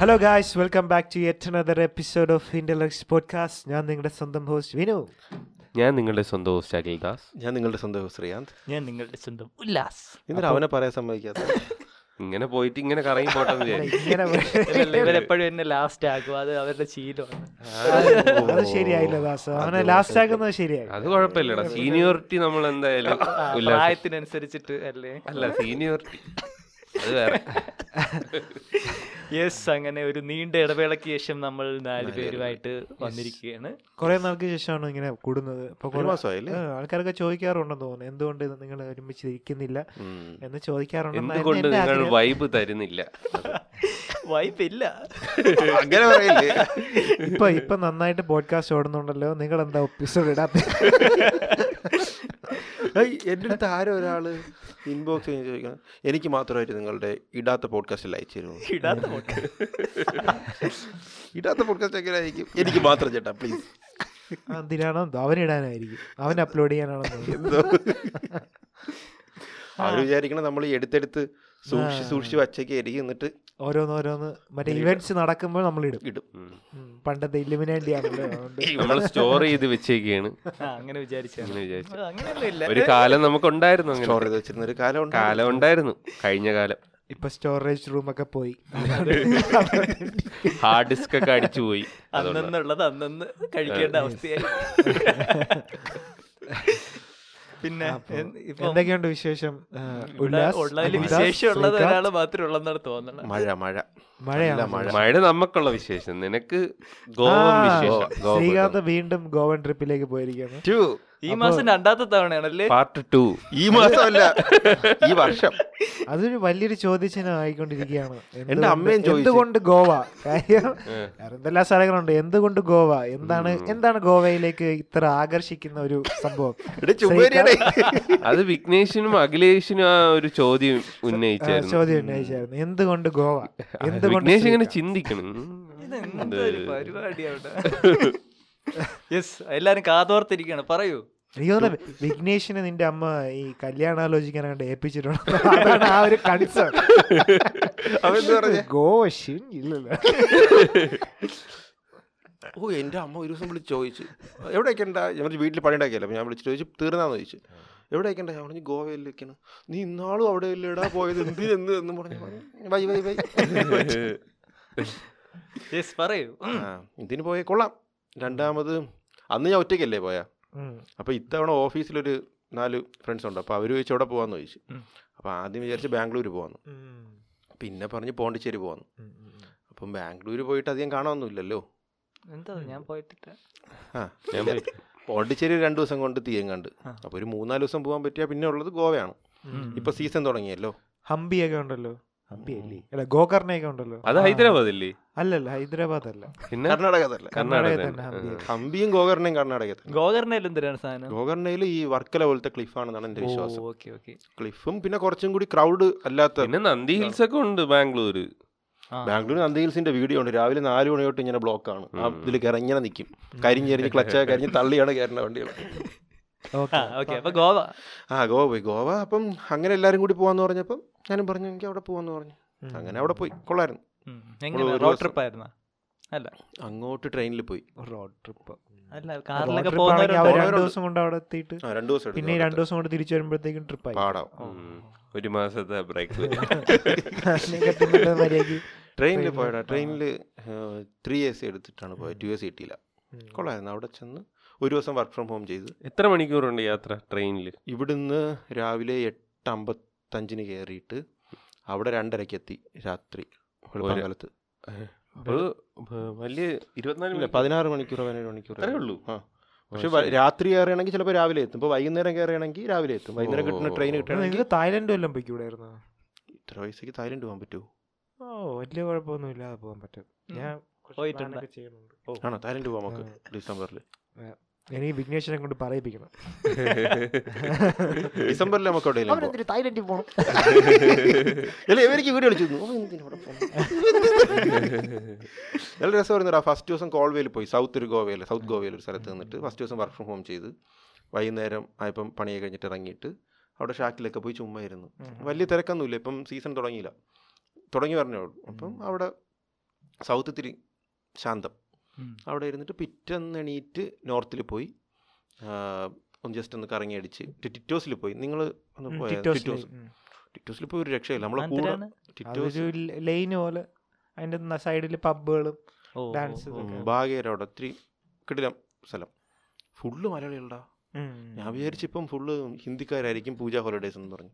Hello guys, welcome back to yet another episode of Intellex podcast. ഞാൻ നിങ്ങളുടെ സ്വന്തം host Vinu. ഞാൻ നിങ്ങളുടെ സ്വന്തം ഹോസ്റ്റ് അഖിൽദാസ്. ഞാൻ നിങ്ങളുടെ സ്വന്തം ഹോസ്റ്റ് ശ്രീകാന്ത്. ഞാൻ നിങ്ങളുടെ സ്വന്തം ഉല്ലാസ്. ഇന്നലെ അവനെ പറയാൻ സമ്മതിക്കാത്ത ഇങ്ങനെ പോയിട്ട് ഇങ്ങനെ കറങ്ങി പോട്ടെന്ന് ഇവരെപ്പോഴും എന്നെ ലാസ്റ്റ് ആക്കും. അത് അവരുടെ ശീലമാണ്. അത് ശരിയായില്ല ദാസ്, അവനെ ലാസ്റ്റ് ആക്കുന്നത് ശരിയായില്ല. അത് കുഴപ്പമില്ലടാ, സീനിയോറിറ്റി നമ്മൾ എന്തായാലും പ്രായത്തിനനുസരിച്ചിട്ട് അല്ലേ? അല്ല, സീനിയോറിറ്റി അത് വേറെ. യെസ്, അങ്ങനെ ഒരു നീണ്ട ഇടവേളയ്ക്ക് ശേഷം നമ്മൾ നാല് പേരുമായിട്ട് വന്നിരിക്കുകയാണ്. കുറെ നാൾക്ക് ശേഷമാണ് ഇങ്ങനെ കൂടുന്നത്. ആൾക്കാരൊക്കെ ചോദിക്കാറുണ്ടെന്ന് തോന്നുന്നു, എന്തുകൊണ്ട് നിങ്ങൾ ഒരുമിച്ച് ഇരിക്കുന്നില്ല എന്ന് ചോദിക്കാറുണ്ട്. വൈബ് തരുന്നില്ല, വൈബ് ഇല്ല അങ്ങനെ പറയില്ലേ? ഇപ്പൊ നന്നായിട്ട് പോഡ്കാസ്റ്റ് ഓടുന്നുണ്ടല്ലോ, നിങ്ങൾ എന്താ എപ്പിസോഡ് ഇടാത്ത? എൻ്റെ അടുത്ത് ആരോ ഒരാൾ ഇൻബോക്സ് ചെയ്ത് ചോദിക്കണം, എനിക്ക് മാത്രമായിട്ട് നിങ്ങളുടെ ഇടാത്ത പോഡ്കാസ്റ്റിൽ അയച്ചു തരുമോ? ഇടാത്ത പോഡ്കാസ്റ്റ് എങ്ങനെ അയക്കും? എനിക്ക് മാത്രം ചേട്ടാ പ്ലീസ്. അതിനാണോ? അവനിടാനായിരിക്കും, അവൻ അപ്ലോഡ് ചെയ്യാനാണോ? അവർ വിചാരിക്കണം നമ്മൾ എടുത്തെടുത്ത് സൂക്ഷിച്ച് വച്ചേക്ക് ഇരിക്കും, എന്നിട്ട് ഓരോന്നോരോന്ന് മറ്റേ ഇവന്റ്സ് നടക്കുമ്പോൾ നമ്മൾ ഇടും. പണ്ടത്തെ ഇലുമിനേറ്റി ആണല്ലോ, നമ്മൾ സ്റ്റോർ ചെയ്ത് വെച്ചേക്കാണ്. അങ്ങനെ വിചാരിച്ചു ഒരു കാലം നമുക്കുണ്ടായിരുന്നു, സ്റ്റോർ ചെയ്ത് വെച്ചിരുന്ന ഒരു കാലം ഉണ്ടായിരുന്നു കഴിഞ്ഞ കാലം. ഇപ്പൊ സ്റ്റോറേജ് റൂമൊക്കെ പോയി, ഹാർഡ് ഡിസ്ക് ഒക്കെ അടിച്ചു പോയി. അന്നുള്ളത് അന്നു കഴിക്കേണ്ട അവസ്ഥയായി. പിന്നെ എന്തൊക്കെയുണ്ട് വിശേഷം? വിശേഷമുള്ളത് ഒരാൾ മാത്രമേ ഉള്ളെന്നാണ് തോന്നണം. മഴ മഴ മഴയാണ് മഴ നമുക്കുള്ള വിശേഷം. നിനക്ക് ശ്രീകാന്ത് വീണ്ടും ഗോവൻ ട്രിപ്പിലേക്ക് പോയിരിക്കുകയാണ്. ഈ മാസം രണ്ടാമത്തെ തവണയാണല്ലേ? പാർട്ട് 2. ഈ മാസമല്ല, ഈ വർഷം. അതൊരു വലിയൊരു ചോദ്യചിഹ്നം ആയിക്കൊണ്ടിരിക്കുകയാണ്. എന്റെ അമ്മയും ചോദിച്ചു എന്തുകൊണ്ട് ഗോവ, എന്തെല്ലാം സ്ഥലങ്ങളുണ്ട്, എന്തുകൊണ്ട് ഗോവ, എന്താണ് ഗോവയിലേക്ക് ഇത്ര ആകർഷിക്കുന്ന ഒരു സംഭവം? അത് വിഘ്നേഷിനും അഖിലേഷിനും ആ ഒരു ചോദ്യം ഉന്നയിച്ചായിരുന്നു എന്തുകൊണ്ട് ഗോവ, എന്തുകൊണ്ട് ഇങ്ങനെ ചിന്തിക്കണം. യെസ്, എല്ലാരും കാതോർത്തിരിക്കുകയാണ്. പറയൂ. എനിക്ക് തോന്നുന്നു വിഘ്നേഷിനെ നിന്റെ അമ്മ ഈ കല്യാണം ആലോചിക്കാൻ കണ്ട് ഏൽപ്പിച്ചിട്ടുണ്ട്. അതാണ് ആ ഒരു കൺസേൺ. അവൻ ഗോഷി ഇല്ലല്ലോ. ഓ, എൻ്റെ അമ്മ ഒരു ദിവസം വിളിച്ച് ചോദിച്ചു എവിടെയൊക്കെ ഉണ്ടാ. ഞാൻ വിളിച്ച് വീട്ടിൽ പണിയുണ്ടാക്കിയല്ലോ. അപ്പം ഞാൻ വിളിച്ച് ചോദിച്ചു തീർന്നാന്ന് ചോദിച്ചു. എവിടെയൊക്കെ ഉണ്ടായി? അവിടെ ഗോവയിൽ വെക്കണം. നീ ഇന്നാളും അവിടെ ഇല്ലടാ പോയത്, എന്ത് എന്ന് പറഞ്ഞു. Bye bye bye. യെസ്, പറയൂ. ഇതിന് പോയേ കൊള്ളാം. രണ്ടാമത് അന്ന് ഞാൻ ഒറ്റയ്ക്കല്ലേ പോയാൽ. അപ്പോൾ ഇത്തവണ ഓഫീസിലൊരു 4 ഫ്രണ്ട്സ് ഉണ്ട്. അപ്പോൾ അവർ ചോദിച്ചു അവിടെ പോകാമെന്ന് ചോദിച്ചു. അപ്പോൾ ആദ്യം വിചാരിച്ച് ബാംഗ്ലൂർ പോകാമെന്ന്, പിന്നെ പറഞ്ഞ് പോണ്ടിച്ചേരി പോകാമെന്ന്. അപ്പം ബാംഗ്ലൂർ പോയിട്ട് അധികം കാണാമൊന്നുമില്ലല്ലോ. എന്താ ഞാൻ പോയിട്ടില്ല. ആ, പോണ്ടിച്ചേരി 2 ദിവസം കൊണ്ട് തീയം കണ്ട്. അപ്പോൾ ഒരു 3-4 ദിവസം പോകാൻ പറ്റിയാൽ പിന്നെ ഉള്ളത് ഗോവയാണ്. ഇപ്പോൾ സീസൺ തുടങ്ങിയല്ലോ. ഹംപിയൊക്കെ ഉണ്ടല്ലോ. ഗോകർണയൊക്കെ ഉണ്ടല്ലോ. അത് ഹൈദരാബാദല്ലേ? അല്ലല്ല, ഹൈദരാബാദ് അല്ല, കർണാടകത്തല്ല. കർണാടകത്തന്നെ. ഹംപിയും ഗോകർണയും കർണാടകത്തിൽ. ഗോകർണയിൽ ഈ വർക്കല പോലത്തെ ക്ലിഫാണെന്നാണ് എന്റെ വിശ്വാസം. ക്ലിഫും പിന്നെ കുറച്ചും കൂടി ക്രൗഡ് അല്ലാത്ത. പിന്നെ നന്ദി ഹിൽസ് ഒക്കെ ഉണ്ട് ബാംഗ്ലൂര്. നന്ദി ഹിൽസിന്റെ വീഡിയോ ഉണ്ട്. രാവിലെ 4 മണി തൊട്ട് ഇങ്ങനെ ബ്ലോക്കാണ്. ഇതിൽ ഇങ്ങനെ നിൽക്കും, കരിഞ്ഞെറിഞ്ഞ് ക്ലച്ചാ കരിഞ്ഞ് തള്ളിയാണ് കയറുന്ന വണ്ടികൾ. ഗോവ പോയി. ഗോവ അപ്പം അങ്ങനെ എല്ലാരും കൂടി പോവാന്ന് പറഞ്ഞപ്പം ഞാനും പറഞ്ഞു എനിക്ക് അവിടെ പോവാന്ന് പറഞ്ഞു. അങ്ങനെ അവിടെ പോയി. കൊള്ളായിരുന്നു. അല്ല, അങ്ങോട്ട് ട്രെയിനിൽ പോയി. റോഡ് ട്രിപ്പ് അല്ല, കാറിലൊക്കെ പോകുന്നവരുണ്ട്. 2 ദിവസം കൊണ്ട് അവിടെ എത്തിയിട്ട് 2 ദിവസം, പിന്നെ 2 ദിവസം കൊണ്ട് തിരിച്ചു വരുമ്പോഴത്തേക്കും ട്രിപ്പായി. ഒരു മാസത്തെ ബ്രേക്ക്. ട്രെയിനിൽ പോയടാ. ട്രെയിനിൽ 3 AC എടുത്തിട്ടാണ് പോയത്. 2 AC കിട്ടിയില്ല. കൊള്ളായിരുന്നു. അവിടെ ചെന്ന് 1 ദിവസം വർക്ക് ഫ്രം ഹോം ചെയ്ത്. എത്ര മണിക്കൂറുണ്ട് യാത്ര ട്രെയിനിൽ? ഇവിടുന്ന് രാവിലെ 8:55 കയറിയിട്ട് അവിടെ 2:30 എത്തി രാത്രി കാലത്ത്. വലിയ 16 മണിക്കൂർ, 17 മണിക്കൂർ ഉള്ളൂ. ആ, പക്ഷെ രാത്രി കയറുകയാണെങ്കിൽ ചിലപ്പോൾ രാവിലെ എത്തും. ഇപ്പോൾ വൈകുന്നേരം കയറുകയാണെങ്കിൽ രാവിലെ എത്തും. വൈകുന്നേരം കിട്ടുന്ന ട്രെയിൻ കിട്ടുകയാണെങ്കിൽ തായ്ലൻഡ് എല്ലാം പോയിക്കൂടായിരുന്നു. ഇത്ര വയസ്സേക്ക് തായ്ലൻഡ് പോകാൻ പറ്റുമോ? ഓ, വലിയ കുഴപ്പമൊന്നും ഇല്ലാതെ പോകാൻ പറ്റും. ഞാൻ ആണോ തായ്ലൻഡ് പോകാം നമുക്ക് ഡിസംബറിൽ? എനിക്ക് വിഘ്നേഷിനെ കൊണ്ട് പറയിപ്പിക്കണം. ഡിസംബറിൽ നമുക്ക് തായ്ലൻഡിൽ പോകണം. ഇവർക്ക് വീട് കളിച്ചിരുന്നു. നല്ല രസമായിരുന്നു. ഫസ്റ്റ് ദിവസം കോൾവേയിൽ പോയി. സൗത്ത് ഗോവയിൽ ഒരു സ്ഥലത്ത് നിന്നിട്ട് ഫസ്റ്റ് ദിവസം വർക്ക് ഫ്രം ഹോം ചെയ്ത് വൈകുന്നേരം ആയപ്പം പണിയൊക്കെ കഴിഞ്ഞിട്ട് ഇറങ്ങിയിട്ട് അവിടെ ഷാക്കിലൊക്കെ പോയി ചുമ്മാ ഇരുന്നു. വലിയ തിരക്കൊന്നുമില്ല, ഇപ്പം സീസൺ തുടങ്ങിയില്ല, തുടങ്ങി പറഞ്ഞേ ഉള്ളൂ. അപ്പം അവിടെ സൗത്ത് ഇത്തിരി ശാന്തം, അവിടെ ഇരുന്നിട്ട് പിറ്റേന്ന് എണീറ്റ് നോർത്തിൽ പോയി ഒന്ന് ജസ്റ്റ് ഒന്ന് കറങ്ങി അടിച്ച് ടിറ്റോസിൽ പോയി. നിങ്ങൾ ടിറ്റോസിൽ പോയി ഒരു രക്ഷയില്ല, നമ്മളെ കൂടെ ടിറ്റോസ് ലൈൻ പോലെ അതിൻ്റെ സൈഡിൽ പബ്ബുകളും ഡാൻസ് ഭാഗ്യകരം. അവിടെ ഒത്തിരി കിടിലം സ്ഥലം, ഫുള്ള് മലയാളികളുണ്ടാ. ഞാൻ വിചാരിച്ചിപ്പം ഫുള്ള് ഹിന്ദിക്കാരായിരിക്കും പൂജ ഹോളിഡേയ്സ് എന്ന് പറഞ്ഞു,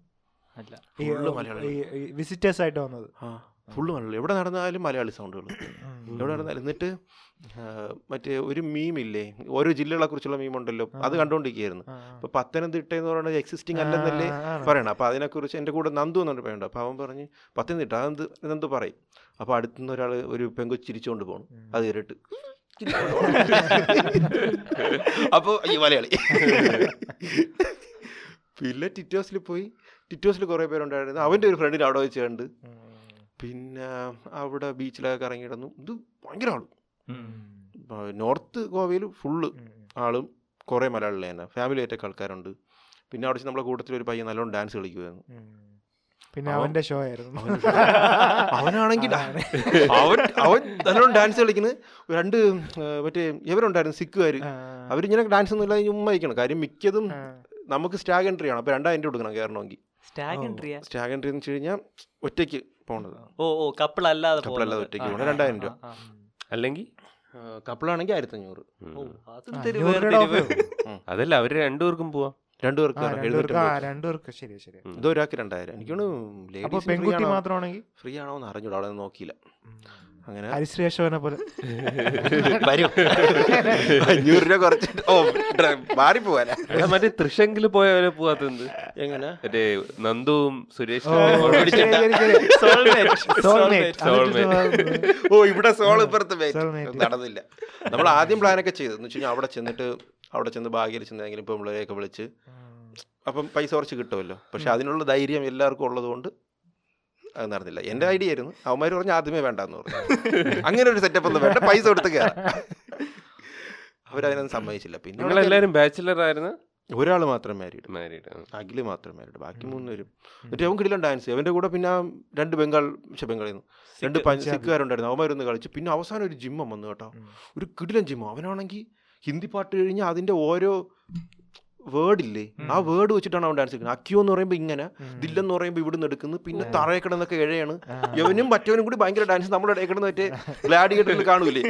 അല്ല ഫുള്ള് മലയാളി വിസിറ്റേഴ്സ് ആയിട്ട് വന്നത്. ആ ഫുള്ള് മലയാളി, എവിടെ നടന്നാലും മലയാളി സൗണ്ടുകൾ എവിടെ നടന്നാലും. എന്നിട്ട് മറ്റേ ഒരു മീമില്ലേ, ഓരോ ജില്ലകളെ കുറിച്ചുള്ള മീമുണ്ടല്ലോ, അത് കണ്ടുകൊണ്ടിരിക്കുകയായിരുന്നു. അപ്പോൾ പത്തനംതിട്ട എന്ന് പറയുന്നത് എക്സിസ്റ്റിംഗ് അല്ലെന്നല്ലേ പറയണം. അപ്പോൾ അതിനെക്കുറിച്ച് എൻ്റെ കൂടെ നന്ദു എന്നുണ്ട് പറയണ്ട, അപ്പോൾ അവൻ പറഞ്ഞ് പത്തനംതിട്ട അതെന്ത് പറയും. അപ്പോൾ അടുത്തുനിന്ന് ഒരാൾ ഒരു പെങ്കൊച്ച് ചിരിച്ചുകൊണ്ട് പോകണം, അത് കയറിട്ട് അപ്പോൾ ഈ മലയാളി. പിന്നെ ടിറ്റോസിൽ പോയി, ടിറ്റോസിൽ കുറേ പേരുണ്ടായിരുന്നു. അവൻ്റെ ഒരു ഫ്രണ്ടിന് അവിടെ വെച്ച് കണ്ട്, പിന്നെ അവിടെ ബീച്ചിലൊക്കെ കറങ്ങി കിടന്നു. ഇത് ഭയങ്കര ആളും, നോർത്ത് ഗോവയിൽ ഫുള്ള് ആളും കുറേ മലയാളികളെ തന്നെ, ഫാമിലി ആയിട്ടൊക്കെ ആൾക്കാരുണ്ട്. പിന്നെ അവിടെ വെച്ച് നമ്മളെ കൂട്ടത്തിലൊരു പയ്യൻ നല്ലോണം ഡാൻസ് കളിക്കുമായിരുന്നു. പിന്നെ അവൻ്റെ ഷോ ആയിരുന്നു, അവനാണെങ്കിൽ അവൻ നല്ലോണം ഡാൻസ് കളിക്കുന്നത്. രണ്ട് മറ്റേ ഇവരുണ്ടായിരുന്നു സിക്കുകാർ, അവരിങ്ങനെ ഡാൻസ് ഒന്നും ഇല്ലാതെ ഉമ്മയിക്കണം. കാര്യം മിക്കതും നമുക്ക് സ്റ്റാഗ് എൻട്രി ആണ്, അപ്പോൾ $2,000 കൊടുക്കണം കയറണമെങ്കിൽ. സ്റ്റാഗ് എൻട്രി എന്ന് വെച്ച് കഴിഞ്ഞാൽ ഒറ്റയ്ക്ക് പോകേണ്ടത്, കപ്പിളല്ലാതെ ഒറ്റയ്ക്ക് പോകണം, $2,000. അല്ലെങ്കിൽ കപ്പിളാണെങ്കിൽ $1,500. അതല്ല, അവർ രണ്ടുപേർക്കും പോവാം, ഇതൊരാൾക്ക് $2,000. എനിക്കാണെങ്കിൽ ഫ്രീ ആണോന്ന് അറിഞ്ഞൂടാ, അവിടെ നോക്കിയില്ല. അങ്ങനെ $500 കുറച്ചിട്ട് ഓ മാറിപ്പോവാനാ. മറ്റേ തൃശങ്കിൽ പോയവരെ പോവാത്തത് എങ്ങനെ, മറ്റേ നന്ദുവും സുരേഷ് ഓ ഇവിടെ സോൾ ഇപ്പുറത്ത് നടന്നില്ല. നമ്മൾ ആദ്യം പ്ലാനൊക്കെ ചെയ്തെന്ന് വെച്ച് കഴിഞ്ഞാൽ അവിടെ ചെന്ന് ഭാഗ്യയിൽ ചെന്നെങ്കിലും ഇപ്പോൾ നമ്മളെയൊക്കെ വിളിച്ച് അപ്പം പൈസ കുറച്ച് കിട്ടുമല്ലോ. പക്ഷെ അതിനുള്ള ധൈര്യം എല്ലാവർക്കും ഉള്ളതുകൊണ്ട് അത് നടന്നില്ല. എൻ്റെ ഐഡിയ ആയിരുന്നു, അവന്മാർ പറഞ്ഞ് ആദ്യമേ വേണ്ടെന്ന് പറഞ്ഞു, അങ്ങനെ ഒരു സെറ്റപ്പ് ഒന്നും വേണ്ട, പൈസ കൊടുത്ത് കയറാം. അവരതിനൊന്നും സമ്മതിച്ചില്ല. പിന്നെ നമ്മളെല്ലാവരും ബാച്ചിലർ ആയിരുന്നു, ഒരാൾ മാത്രം മാരീഡ്, അഖില് മാത്രം മാരീഡ്, ബാക്കി മൂന്നുപേരും. എന്നിട്ട് അവൻ കിടിലം ഡാൻസ്. അവൻ്റെ കൂടെ പിന്നെ ബംഗാളിൽ നിന്ന് രണ്ട് പഞ്ചക്കാരുണ്ടായിരുന്നു, അവന്മാരൊന്ന് കളിച്ച്. പിന്നെ അവസാനം ഒരു ജിമ്മം വന്നു കേട്ടോ, ഒരു കിടിലം ജിമ്മം. അവനാണെങ്കിൽ ഹിന്ദി പാട്ട് കഴിഞ്ഞാൽ അതിൻ്റെ ഓരോ വേർഡില്ലേ, ആ വേർഡ് വെച്ചിട്ടാണ് അവൻ ഡാൻസ് കളിക്കുന്നത്. അക്കിയോ എന്ന് പറയുമ്പോൾ ഇങ്ങനെ, ദില്ലെന്ന് പറയുമ്പോൾ ഇവിടുന്ന് എടുക്കുന്നു, പിന്നെ തറയക്കിടന്നൊക്കെ ഇഴയാണ്. ഇവനും മറ്റവനും കൂടി ഭയങ്കര ഡാൻസ്. നമ്മൾ ഇടയ്ക്കിടന്ന് മറ്റേ ഗ്ലാഡിയേറ്ററിൽ കാണൂലേ,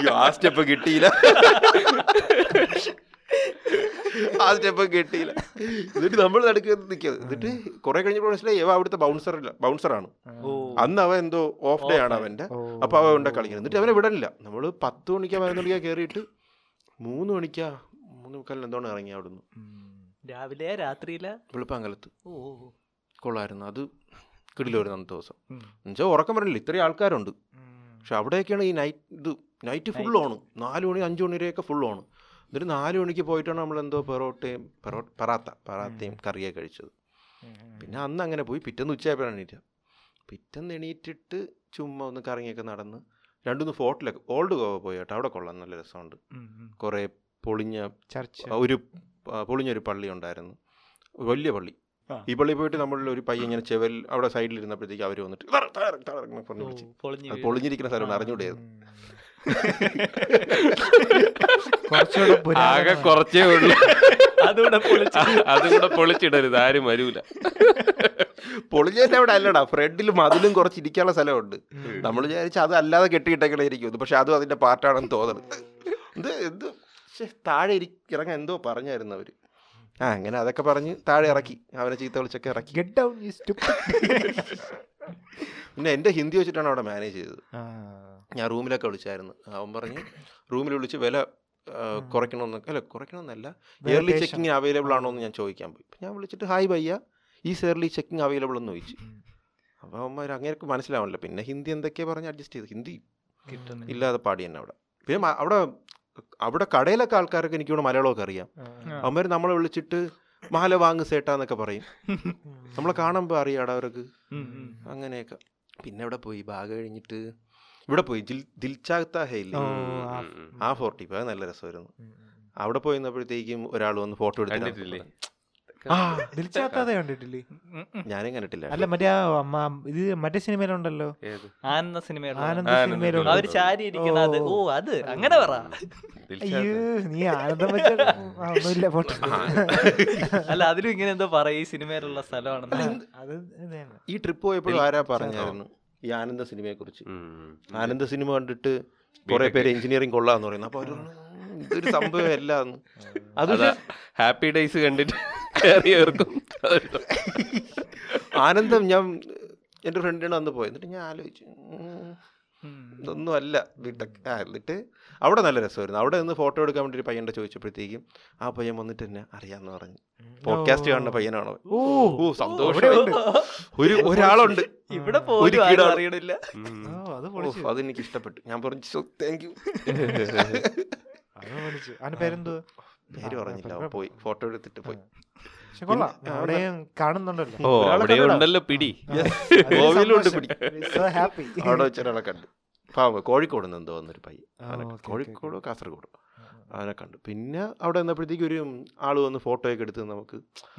അയ്യോ ആ സ്റ്റെപ്പ് കിട്ടിയില്ല, ആ സ്റ്റെപ്പ് കിട്ടിയില്ല. എന്നിട്ട് നമ്മൾ നടക്കുന്നത് നിൽക്കുന്നത്. എന്നിട്ട് കുറെ കഴിഞ്ഞപ്പോൾ മനസ്സിലായി ഇവ അവിടുത്തെ ബൗൺസറാണ്. അന്ന് അവൻ എന്തോ ഓഫ് ഡേ ആണ് അവൻ്റെ, അപ്പോൾ അവ ഉണ്ടാ കളിക്കുന്നത്. എന്നിട്ട് അവനെ വിടണില്ല. നമ്മൾ 10 മണിക്കാ 11 മണിക്കാ കയറിയിട്ട് 3 മണിക്കാ 3:15 എന്തോണം ഇറങ്ങി അവിടുന്ന്. രാവിലെ രാത്രിയില വെളുപ്പാങ്കലത്ത് കൊള്ളായിരുന്നു, അത് കിടിലൊരു അന്നത്തെ ദിവസം. എന്നുവെച്ചാൽ ഉറക്കം വരണില്ല, ഇത്രയും ആൾക്കാരുണ്ട്. പക്ഷെ അവിടെയൊക്കെയാണ് ഈ നൈറ്റ് ഫുൾ ഓണ്, 4 മണി 5 മണി വരെയൊക്കെ ഫുൾ ഓണ്. എന്നിട്ട് 4 മണിക്ക് പോയിട്ടാണ് നമ്മളെന്തോ പറാത്തയും കറിയൊക്കെ കഴിച്ചത്. പിന്നെ അന്ന് അങ്ങനെ പോയി. പിറ്റേന്ന് ഉച്ചയായപ്പോഴാണ് എണീറ്റത്. പിറ്റേന്ന് എണീറ്റിട്ട് ചുമ്മാ ഒന്ന് കറങ്ങിയൊക്കെ നടന്ന് 2-3 ഫോർട്ടിലൊക്കെ ഓൾഡ് ഗോവ പോയി കേട്ടോ. അവിടെ കൊള്ളാം, നല്ല രസമുണ്ട്. കുറേ പൊളിഞ്ഞൊരു പള്ളി ഉണ്ടായിരുന്നു, വലിയ പള്ളി. ഈ പള്ളി പോയിട്ട് നമ്മളൊരു പയ്യ ഇങ്ങനെ ചെവൽ അവിടെ സൈഡിലിരുന്നപ്പോഴത്തേക്ക് അവർ വന്നിട്ട് പൊളിഞ്ഞിരിക്കുന്ന സ്ഥലമാണ്, അറിഞ്ഞുകൂടായിരുന്നു. ആകെ കുറച്ചേ ഉള്ളൂ, അതുകൂടെ പൊളിച്ചിടരുത്, ആരും വരൂല. പൊളിഞ്ഞതിൻ്റെ അവിടെ അല്ലടാ, ഫ്രണ്ടിൽ മതിലും കുറച്ചിരിക്കാനുള്ള സ്ഥലമുണ്ട്. നമ്മൾ വിചാരിച്ചാൽ അത് അല്ലാതെ കെട്ടിയിട്ടൊക്കെ ഇരിക്കും, പക്ഷെ അതും അതിൻ്റെ പാർട്ടാണെന്ന് തോന്നുന്നത്. ഇത് എന്ത് താഴെ ഇറങ്ങാൻ എന്തോ പറഞ്ഞായിരുന്നു അവർ. അങ്ങനെ അതൊക്കെ പറഞ്ഞ് താഴെ ഇറക്കി, അവനെ ചീത്ത വിളിച്ചൊക്കെ ഇറക്കി. പിന്നെ എൻ്റെ ഹിന്ദി വെച്ചിട്ടാണ് അവിടെ മാനേജ് ചെയ്തത്. ഞാൻ റൂമിലൊക്കെ വിളിച്ചായിരുന്നു. അവൻ പറഞ്ഞ് റൂമിൽ വിളിച്ച് വില കുറയ്ക്കണമെന്നല്ല, ഇയർലി ചെക്കിങ് അവൈലബിൾ ആണോ എന്ന് ഞാൻ ചോദിക്കാൻ പോയി. ഞാൻ വിളിച്ചിട്ട് ഹായ് ഭയ്യ ഈസ് ഇയർലി ചെക്കിങ് അവൈലബിൾ എന്ന് ചോദിച്ചു. അപ്പോൾ അവന്മാർ അങ്ങനെയൊക്കെ മനസ്സിലാവണല്ലോ. പിന്നെ ഹിന്ദി എന്തൊക്കെയാണ് പറഞ്ഞ് അഡ്ജസ്റ്റ് ചെയ്ത് ഹിന്ദി ഇല്ലാതെ പാടി തന്നെ അവിടെ. പിന്നെ അവിടെ കടയിലൊക്കെ ആൾക്കാരൊക്കെ എനിക്കിവിടെ മലയാളമൊക്കെ അറിയാം. അവന്മാർ നമ്മളെ വിളിച്ചിട്ട് മാല വാങ്ങ് സേട്ടാന്നൊക്കെ പറയും, നമ്മളെ കാണുമ്പോൾ അറിയാടാ അവർക്ക്. അങ്ങനെയൊക്കെ. പിന്നെ ഇവിടെ പോയി ഭാഗം കഴിഞ്ഞിട്ട് ഇവിടെ പോയി ദിൽചാത്ത ഹേയില്ലേ, ആ ഫോർട്ടി, അത് നല്ല രസമായിരുന്നു. അവിടെ പോയി നിന്നപ്പോഴത്തേക്കും ഒരാൾ വന്ന് ഫോട്ടോ എടുത്തിട്ടില്ലേ, കണ്ടിട്ടില്ലേ? ഞാനും കണ്ടിട്ടില്ല. അല്ല മറ്റേ ഇത് മറ്റേ സിനിമയിലുണ്ടല്ലോ, ആനന്ദ സിനിമയിലുണ്ട് അവര് ചാരി ഇരിക്കുന്നത്. ഓ അത് അങ്ങനെ പറ. അയ്യോ നീ ആനന്ദം വെച്ചില്ല പോട്ടെ. അല്ല അതിലും ഇങ്ങനെ എന്തോ പറയും, ഈ സിനിമയിലുള്ള സ്ഥലമാണെന്ന്. ഈ ട്രിപ്പ് പോയപ്പോഴും ആരാ പറഞ്ഞായിരുന്നു ഈ ആനന്ദ സിനിമയെ കുറിച്ച്. ആനന്ദ സിനിമ കണ്ടിട്ട് കുറെ പേര് എഞ്ചിനീയറിംഗ് കൊള്ളാന്ന് പറയുന്നു. അപ്പൊ ഇതൊരു സംഭവം എല്ലാം അത് ഹാപ്പി ഡേയ്സ് കണ്ടിട്ട് ആനന്ദം. ഞാൻ എൻ്റെ ഫ്രണ്ടിനാണ് അന്ന് പോയത്. എന്നിട്ട് ഞാൻ ആലോചിച്ചു ഇതൊന്നും അല്ല വീട്ടൊക്കെ. എന്നിട്ട് അവിടെ നല്ല രസമായിരുന്നു. അവിടെ നിന്ന് ഫോട്ടോ എടുക്കാൻ വേണ്ടി ഒരു പയ്യൻ്റെ ചോദിച്ചപ്പോഴത്തേക്കും ആ പയ്യൻ വന്നിട്ട് എന്നെ അറിയാമെന്ന് പറഞ്ഞു. പോഡ്കാസ്റ്റ് കാണുന്ന പയ്യനാണോ? ഓ സന്തോഷം, ഒരാളുണ്ട് ഇവിടെ പോലും അറിയണില്ല. അതെനിക്ക് ഇഷ്ടപ്പെട്ടു. ഞാൻ പറഞ്ഞു താങ്ക് യു. പേര് പറഞ്ഞില്ല, പോയി ഫോട്ടോ എടുത്തിട്ട് പോയി. കാണുന്നുണ്ടല്ലോ പിടി ഗോവയിലുണ്ട് പിടി. അവിടെ വെച്ചൊരാളെ കണ്ട്, കോഴിക്കോട് നിന്ന് എന്തോ വന്നൊരു പയ്യൻ, കോഴിക്കോട് കാസർഗോഡ് അവനെ കണ്ടു. പിന്നെ അവിടെ നിന്നപ്പോഴത്തേക്ക് ഒരു ആൾ വന്ന് ഫോട്ടോയൊക്കെ എടുത്ത് നമുക്ക്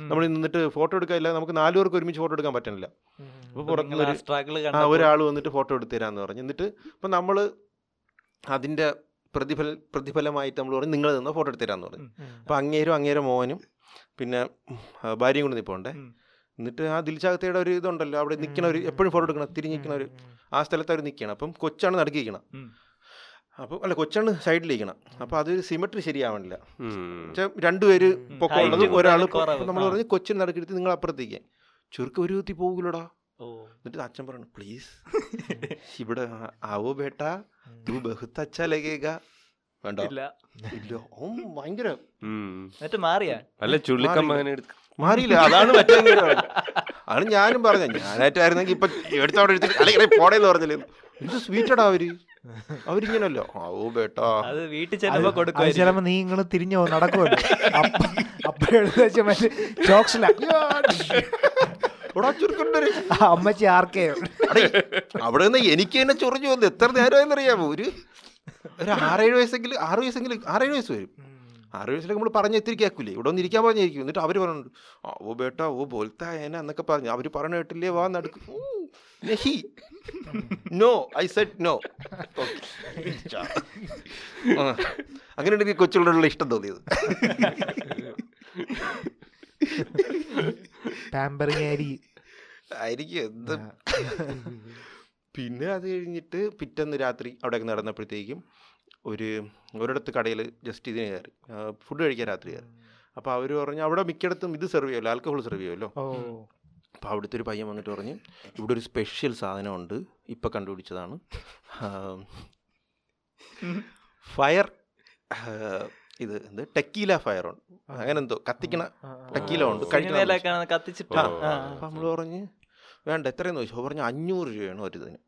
നമ്മൾ നിന്നിട്ട് ഫോട്ടോ എടുക്കാനില്ല. നമുക്ക് നാലുപേർക്ക് ഒരുമിച്ച് ഫോട്ടോ എടുക്കാൻ പറ്റണില്ല. അപ്പോൾ പുറത്തുനിന്ന് ഒരാൾ വന്നിട്ട് ഫോട്ടോ എടുത്തു തരാമെന്ന് പറഞ്ഞു. എന്നിട്ട് ഇപ്പം നമ്മൾ അതിൻ്റെ പ്രതിഫലമായിട്ട് നമ്മൾ പറഞ്ഞു നിങ്ങൾ നിന്ന് ഫോട്ടോ എടുത്തു തരാമെന്ന് പറഞ്ഞു. അപ്പോൾ അങ്ങേരും മോനും പിന്നെ ഭാര്യയും കൊണ്ട് നിൽപ്പോണ്ടേ. എന്നിട്ട് ആ ദിൽഷാഖത്തയുടെ ഒരു ഇതുണ്ടല്ലോ, അവിടെ നിൽക്കണ ഒരു എപ്പോഴും ഫോട്ടോ എടുക്കണം തിരിഞ്ഞിരിക്കണ ഒരു ആ സ്ഥലത്ത് അവർ നിൽക്കണം. അപ്പം കൊച്ചാണ് നടുക്കിയിരിക്കണം, അപ്പം അല്ല കൊച്ചാണ് സൈഡിലിരിക്കണം. അപ്പം അതൊരു സിമെട്രി ശരിയാവണില്ല. രണ്ടുപേര് പൊക്കമുള്ളത് ഒരാൾ, നമ്മൾ പറഞ്ഞ് കൊച്ചിന് നടുക്കെടുത്ത് നിങ്ങൾ അപ്പുറത്തേക്ക് ചുരുക്കം ഒരു കുത്തി പോകൂലടാ. എന്നിട്ട് അച്ഛൻ പറയണം പ്ലീസ് ഇവിടെ ആവോ ബേട്ടാ തൂ ബഹുത്ത് അച്ഛാ ലഗേഗാ. മാറിയില്ല, അതാണ് അതാണ് ഞാനും പറഞ്ഞ. ഞാനായിട്ടായിരുന്നെങ്കിൽ ഇപ്പൊ എടുത്തോടെ എടുത്തിട്ട് പോടേന്ന് പറഞ്ഞില്ലേ. ഇത് സ്വീറ്റടാ അവര്, അവരിങ്ങനല്ലോ ആവോ ബേട്ടാ. അത് വീട്ടിൽ ചെല്ലുമ്പോ കൊടുക്കും. ചിലപ്പോ നീ ഇങ്ങനെ തിരിഞ്ഞോ നടക്കുമല്ലോ. അമ്മച്ചി ആർക്കെയോ അവിടെ നിന്ന് എനിക്ക് തന്നെ ചൊറിഞ്ഞു വന്നു. എത്ര നേരമായെന്നറിയാമോ? ഒരു 6-7 വയസ്സെങ്കിലും 6 വയസ്സെങ്കിലും 6-7 വയസ്സ് വരും. 6 വയസ്സിലൊക്കെ നമ്മൾ പറഞ്ഞ എത്തിരി കേൾക്കില്ലേ, ഇവിടെ ഒന്ന് ഇരിക്കാൻ പറഞ്ഞിരിക്കും. എന്നിട്ട് അവർ പറഞ്ഞു ഓ ബേട്ടാ ഓ ബോൽത്താ ഏന എന്നൊക്കെ പറഞ്ഞു. അവർ പറഞ്ഞ കേട്ടില്ലേ വാ നടക്കും. അങ്ങനെ എനിക്ക് കൊച്ചുകളോടുള്ള ഇഷ്ടം തോന്നിയത്. ആയിരിക്കും എന്ത്. പിന്നെ അത് കഴിഞ്ഞിട്ട് പിറ്റേന്ന് രാത്രി അവിടെയൊക്കെ നടന്നപ്പോഴത്തേക്കും ഒരിടത്ത് കടയിൽ ജസ്റ്റ് ഇതിന് കയറി ഫുഡ് കഴിക്കാൻ രാത്രി കയറി. അപ്പോൾ അവർ പറഞ്ഞു അവിടെ മിക്കയിടത്തും ഇത് സെർവ് ചെയ്യുമല്ലോ, ആൽക്കഹോൾ സെർവ് ചെയ്യുമല്ലോ. അപ്പോൾ അവിടുത്തെ ഒരു പയ്യൻ വന്നിട്ട് പറഞ്ഞു ഇവിടെ ഒരു സ്പെഷ്യൽ സാധനമുണ്ട്, ഇപ്പം കണ്ടുപിടിച്ചതാണ്, ഫയർ ഇത് എന്ത് ടെക്കീല ഫയറുണ്ട് അങ്ങനെന്തോ കത്തിക്കണ ടെക്കീല ഉണ്ട് കഴിക്കണ കത്തിച്ചിട്ട്. അപ്പം നമ്മൾ പറഞ്ഞ് വേണ്ട എത്രയെന്ന് ചോദിച്ചു. പറഞ്ഞു 500 രൂപയാണ് ഒരു ഇതിന്.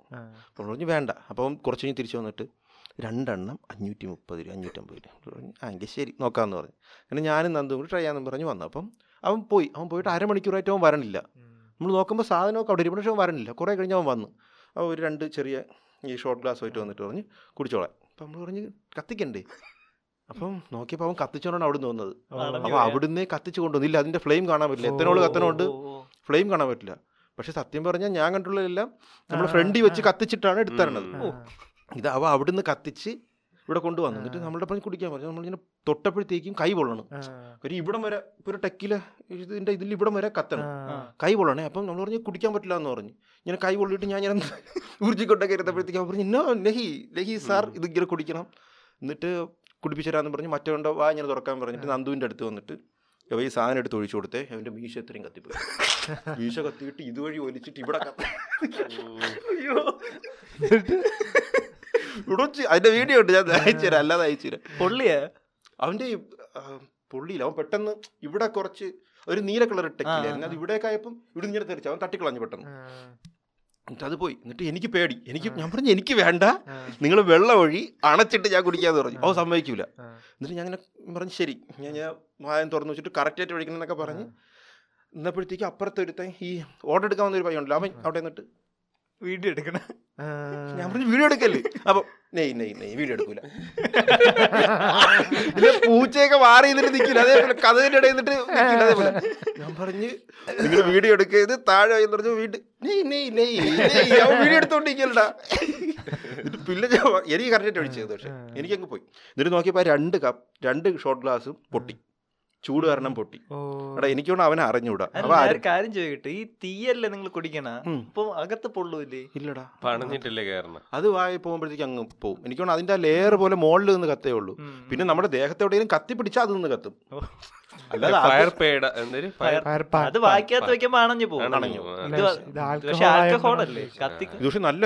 അപ്പോൾ പറഞ്ഞു വേണ്ട. അപ്പം കുറച്ച് കഴിഞ്ഞ് തിരിച്ചു വന്നിട്ട് 2 എണ്ണം 530 രൂപ 550 രൂപ പറഞ്ഞു. ആ എങ്കിൽ ശരി നോക്കാമെന്ന് പറഞ്ഞു. അങ്ങനെ ഞാനും നന്ദും കൂടി ട്രൈ ചെയ്യാമെന്ന് പറഞ്ഞു വന്നു. അപ്പം അവൻ പോയിട്ട് 1/2 മണിക്കൂറായിട്ട് അവൻ വരണില്ല. നമ്മൾ നോക്കുമ്പോൾ സാധനമൊക്കെ അവിടെ ഇരിക്കുമ്പോൾ അവൻ വരണില്ല. കുറേ കഴിഞ്ഞ് അവൻ വന്നു. അപ്പോൾ ഒരു 2 ചെറിയ ഈ ഷോർട്ട് ഗ്ലാസ് ആയിട്ട് വന്നിട്ട് പറഞ്ഞു കുടിച്ചോളാം. അപ്പം നമ്മൾ പറഞ്ഞ് കത്തിക്കണ്ടേ. അപ്പം നോക്കിയപ്പോൾ അവൻ കത്തിച്ചോണ്ടാണ് അവിടുന്ന് വന്നത്. അപ്പം അവിടുന്ന് കത്തിച്ച് കൊണ്ടുവന്നില്ല. അതിൻ്റെ ഫ്ലെയിം കാണാൻ പറ്റില്ല, എത്തനോൾ കത്തനോണ്ട് ഫ്ലെയിം കാണാൻ പറ്റില്ല. പക്ഷെ സത്യം പറഞ്ഞാൽ ഞാൻ കണ്ടുള്ളതെല്ലാം നമ്മുടെ ഫ്രണ്ടിൽ വെച്ച് കത്തിച്ചിട്ടാണ് എടുത്തരണത്. ഇത് അവ അവിടുന്ന് കത്തിച്ച് ഇവിടെ കൊണ്ടുവന്നു. എന്നിട്ട് നമ്മളുടെ പണി കുടിക്കാൻ പറഞ്ഞു. നമ്മളിങ്ങനെ തൊട്ടപ്പോഴത്തേക്കും കൈ പൊള്ളണം. ഒരു ഇവിടം വരെ ഒരു ടെക്കില ഇതിൻ്റെ ഇതിൽ ഇവിടം വരെ കത്തണം, കൈ പൊള്ളണേ. അപ്പം നമ്മൾ പറഞ്ഞ് കുടിക്കാൻ പറ്റില്ല എന്ന് പറഞ്ഞു. ഇങ്ങനെ കൈ പൊള്ളിയിട്ട് ഞാൻ ഊർജിക്കൊണ്ടൊക്കെ ഇരുത്തപ്പോഴത്തേക്കും പറഞ്ഞു ഇന്നോ ലഹി സാർ ഇത് ഇങ്ങനെ കുടിക്കണം. എന്നിട്ട് കുടിപ്പിച്ചരാന്ന് പറഞ്ഞ് മറ്റവൻ്റെ വാ ഇങ്ങനെ തുറക്കാൻ പറഞ്ഞിട്ട് നന്ദുവിൻ്റെ അടുത്ത് വന്നിട്ട് ഈ സാധനം എടുത്ത് ഒഴിച്ചു കൊടുത്തേ. അവൻ്റെ മീശ എത്രയും കത്തിപ്പോയി. മീശ കത്തിയിട്ട് ഇതുവഴി ഒലിച്ചിട്ട് ഇവിടെ ഇവിടെ അതിൻ്റെ വീഡിയോ ഉണ്ട്, ഞാൻ അയച്ചു തരാം. അല്ലാതെ അയച്ചു തരാം. പൊള്ളിയ അവൻ്റെ പൊള്ളിയില്ല. അവൻ പെട്ടെന്ന് ഇവിടെ കുറച്ച് ഒരു നീല കളർ ടെക്കിലായിരുന്നു. അത് ഇവിടേക്ക് ആയപ്പം ഇവിടെ ഇങ്ങനെ തെറിച്ചു. അവൻ തട്ടിക്കളഞ്ഞു പെട്ടെന്ന്. എന്നിട്ട് അത് പോയി. എന്നിട്ട് എനിക്ക് പേടി. ഞാൻ പറഞ്ഞു എനിക്ക് വേണ്ട, നിങ്ങൾ വെള്ളം ഒഴി അണച്ചിട്ട് ഞാൻ കുടിക്കാന്ന് പറഞ്ഞു. അവ സമ്മതിക്കൂല. എന്നിട്ട് ഞാൻ ഇങ്ങനെ പറഞ്ഞു ശരി ഞാൻ വായം തുറന്നു വെച്ചിട്ട് കറക്റ്റായിട്ട് ഒഴിക്കണമെന്നൊക്കെ പറഞ്ഞ് നിന്നപ്പോഴത്തേക്ക് അപ്പുറത്തൊരുത്തൻ ഈ ഓർഡർ എടുക്കാൻ വന്നൊരു പയ്യുണ്ടല്ലോ അവൻ അവിടെ നിന്നിട്ട് വീഡിയോ എടുക്കണം. ഞാൻ പറഞ്ഞു വീഡിയോ എടുക്കല്ലേ. അപ്പൊ നെയ് നെയ് നെയ് വീഡിയോ എടുക്കൂല, പൂച്ചയൊക്കെ വാറി ചെയ്തിട്ട് നിൽക്കില്ല, അതേപോലെ കഥയുടെ ഇടയിൽ നിന്നിട്ട് നിൽക്കില്ല. അതേപോലെ ഞാൻ പറഞ്ഞ് നിങ്ങൾ വീഡിയോ എടുക്കരുത് താഴെ എന്ന് പറഞ്ഞു. നെയ് നെയ് നെയ് അവൻ വീഡിയോ എടുത്തോണ്ടിരിക്കലടാ. പിന്നെ ഞാൻ എനിക്ക് കറക്റ്റായിട്ട് ഒഴിച്ചത്, പക്ഷെ എനിക്കങ്ങ് പോയി. എന്നിട്ട് നോക്കിയപ്പോൾ രണ്ട് ഷോർട്ട് ഗ്ലാസും പൊട്ടി, ചൂട് കാരണം പൊട്ടി. എടാ എനിക്കോണ്ട് അവനെ അറിഞ്ഞൂടാ. കാര്യം ചോദിക്കട്ടെ, ഈ തീയല്ലേ നിങ്ങൾ കുടിക്കണ, ഇപ്പൊ അകത്ത് പൊള്ളൂല്ലേ? ഇല്ലടാ, പണഞ്ഞിട്ടില്ലേ കാരണം അത് വായി പോകുമ്പോഴത്തേക്ക് അങ്ങ് പോവും. എനിക്കോണ്ട് അതിന്റെ ആ ലെയർ പോലെ മുകളിൽ നിന്ന് കത്തേ ഉള്ളൂ. പിന്നെ നമ്മുടെ ദേഹത്തെവിടെയെങ്കിലും കത്തി പിടിച്ചാൽ അത് നിന്ന് കത്തും. പക്ഷെ നല്ല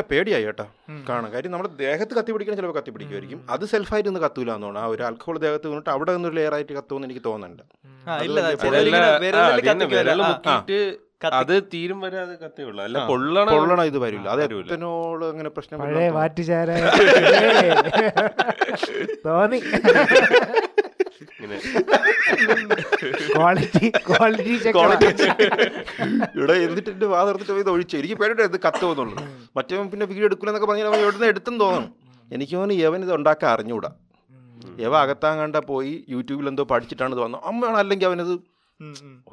പേടിയായി കേട്ടാ കാണാൻ. കാര്യം നമ്മുടെ ദേഹത്ത് കത്തി പിടിക്കണം, ചിലപ്പോൾ കത്തി പിടിക്കുമായിരിക്കും. അത് സെൽഫായിട്ട് നിന്ന് കത്തൂല എന്നാണ്. ആ ഒരു ആൽക്കഹോൾ ദേഹത്ത് നിന്നിട്ട് അവിടെ നിന്നൊരു ലെയർ ആയിട്ട് കത്തുമെന്ന് എനിക്ക് തോന്നുന്നുണ്ട്. അത് തീരും വരെ അത് കത്തുള്ളൂ, അല്ല പൊള്ളണ ഇത് വരില്ല. അത് എത്തനോള് അങ്ങനെ പ്രശ്നം തോന്നി. ഇവിടെ എന്നിട്ട് എന്റെ വാതിർത്തിട്ട് പോയി ഒഴിച്ചു. എനിക്ക് പേടിയുടെ ഇത് കത്തുമെന്നുള്ളൂ. മറ്റേ പിന്നെ വീട് എടുക്കൂലെന്നൊക്കെ പറഞ്ഞാൽ അവൻ എവിടെ നിന്ന് എടുത്തെന്ന് തോന്നണം. എനിക്ക് തോന്നുന്നു യവൻ ഇത് ഉണ്ടാക്കാൻ അറിഞ്ഞൂടാ. യവ അകത്താങ്ങാണ്ട പോയി യൂട്യൂബിൽ എന്തോ പഠിച്ചിട്ടാണ് ഇത് വന്നത്. അമ്മയാണ് അല്ലെങ്കിൽ അവനത്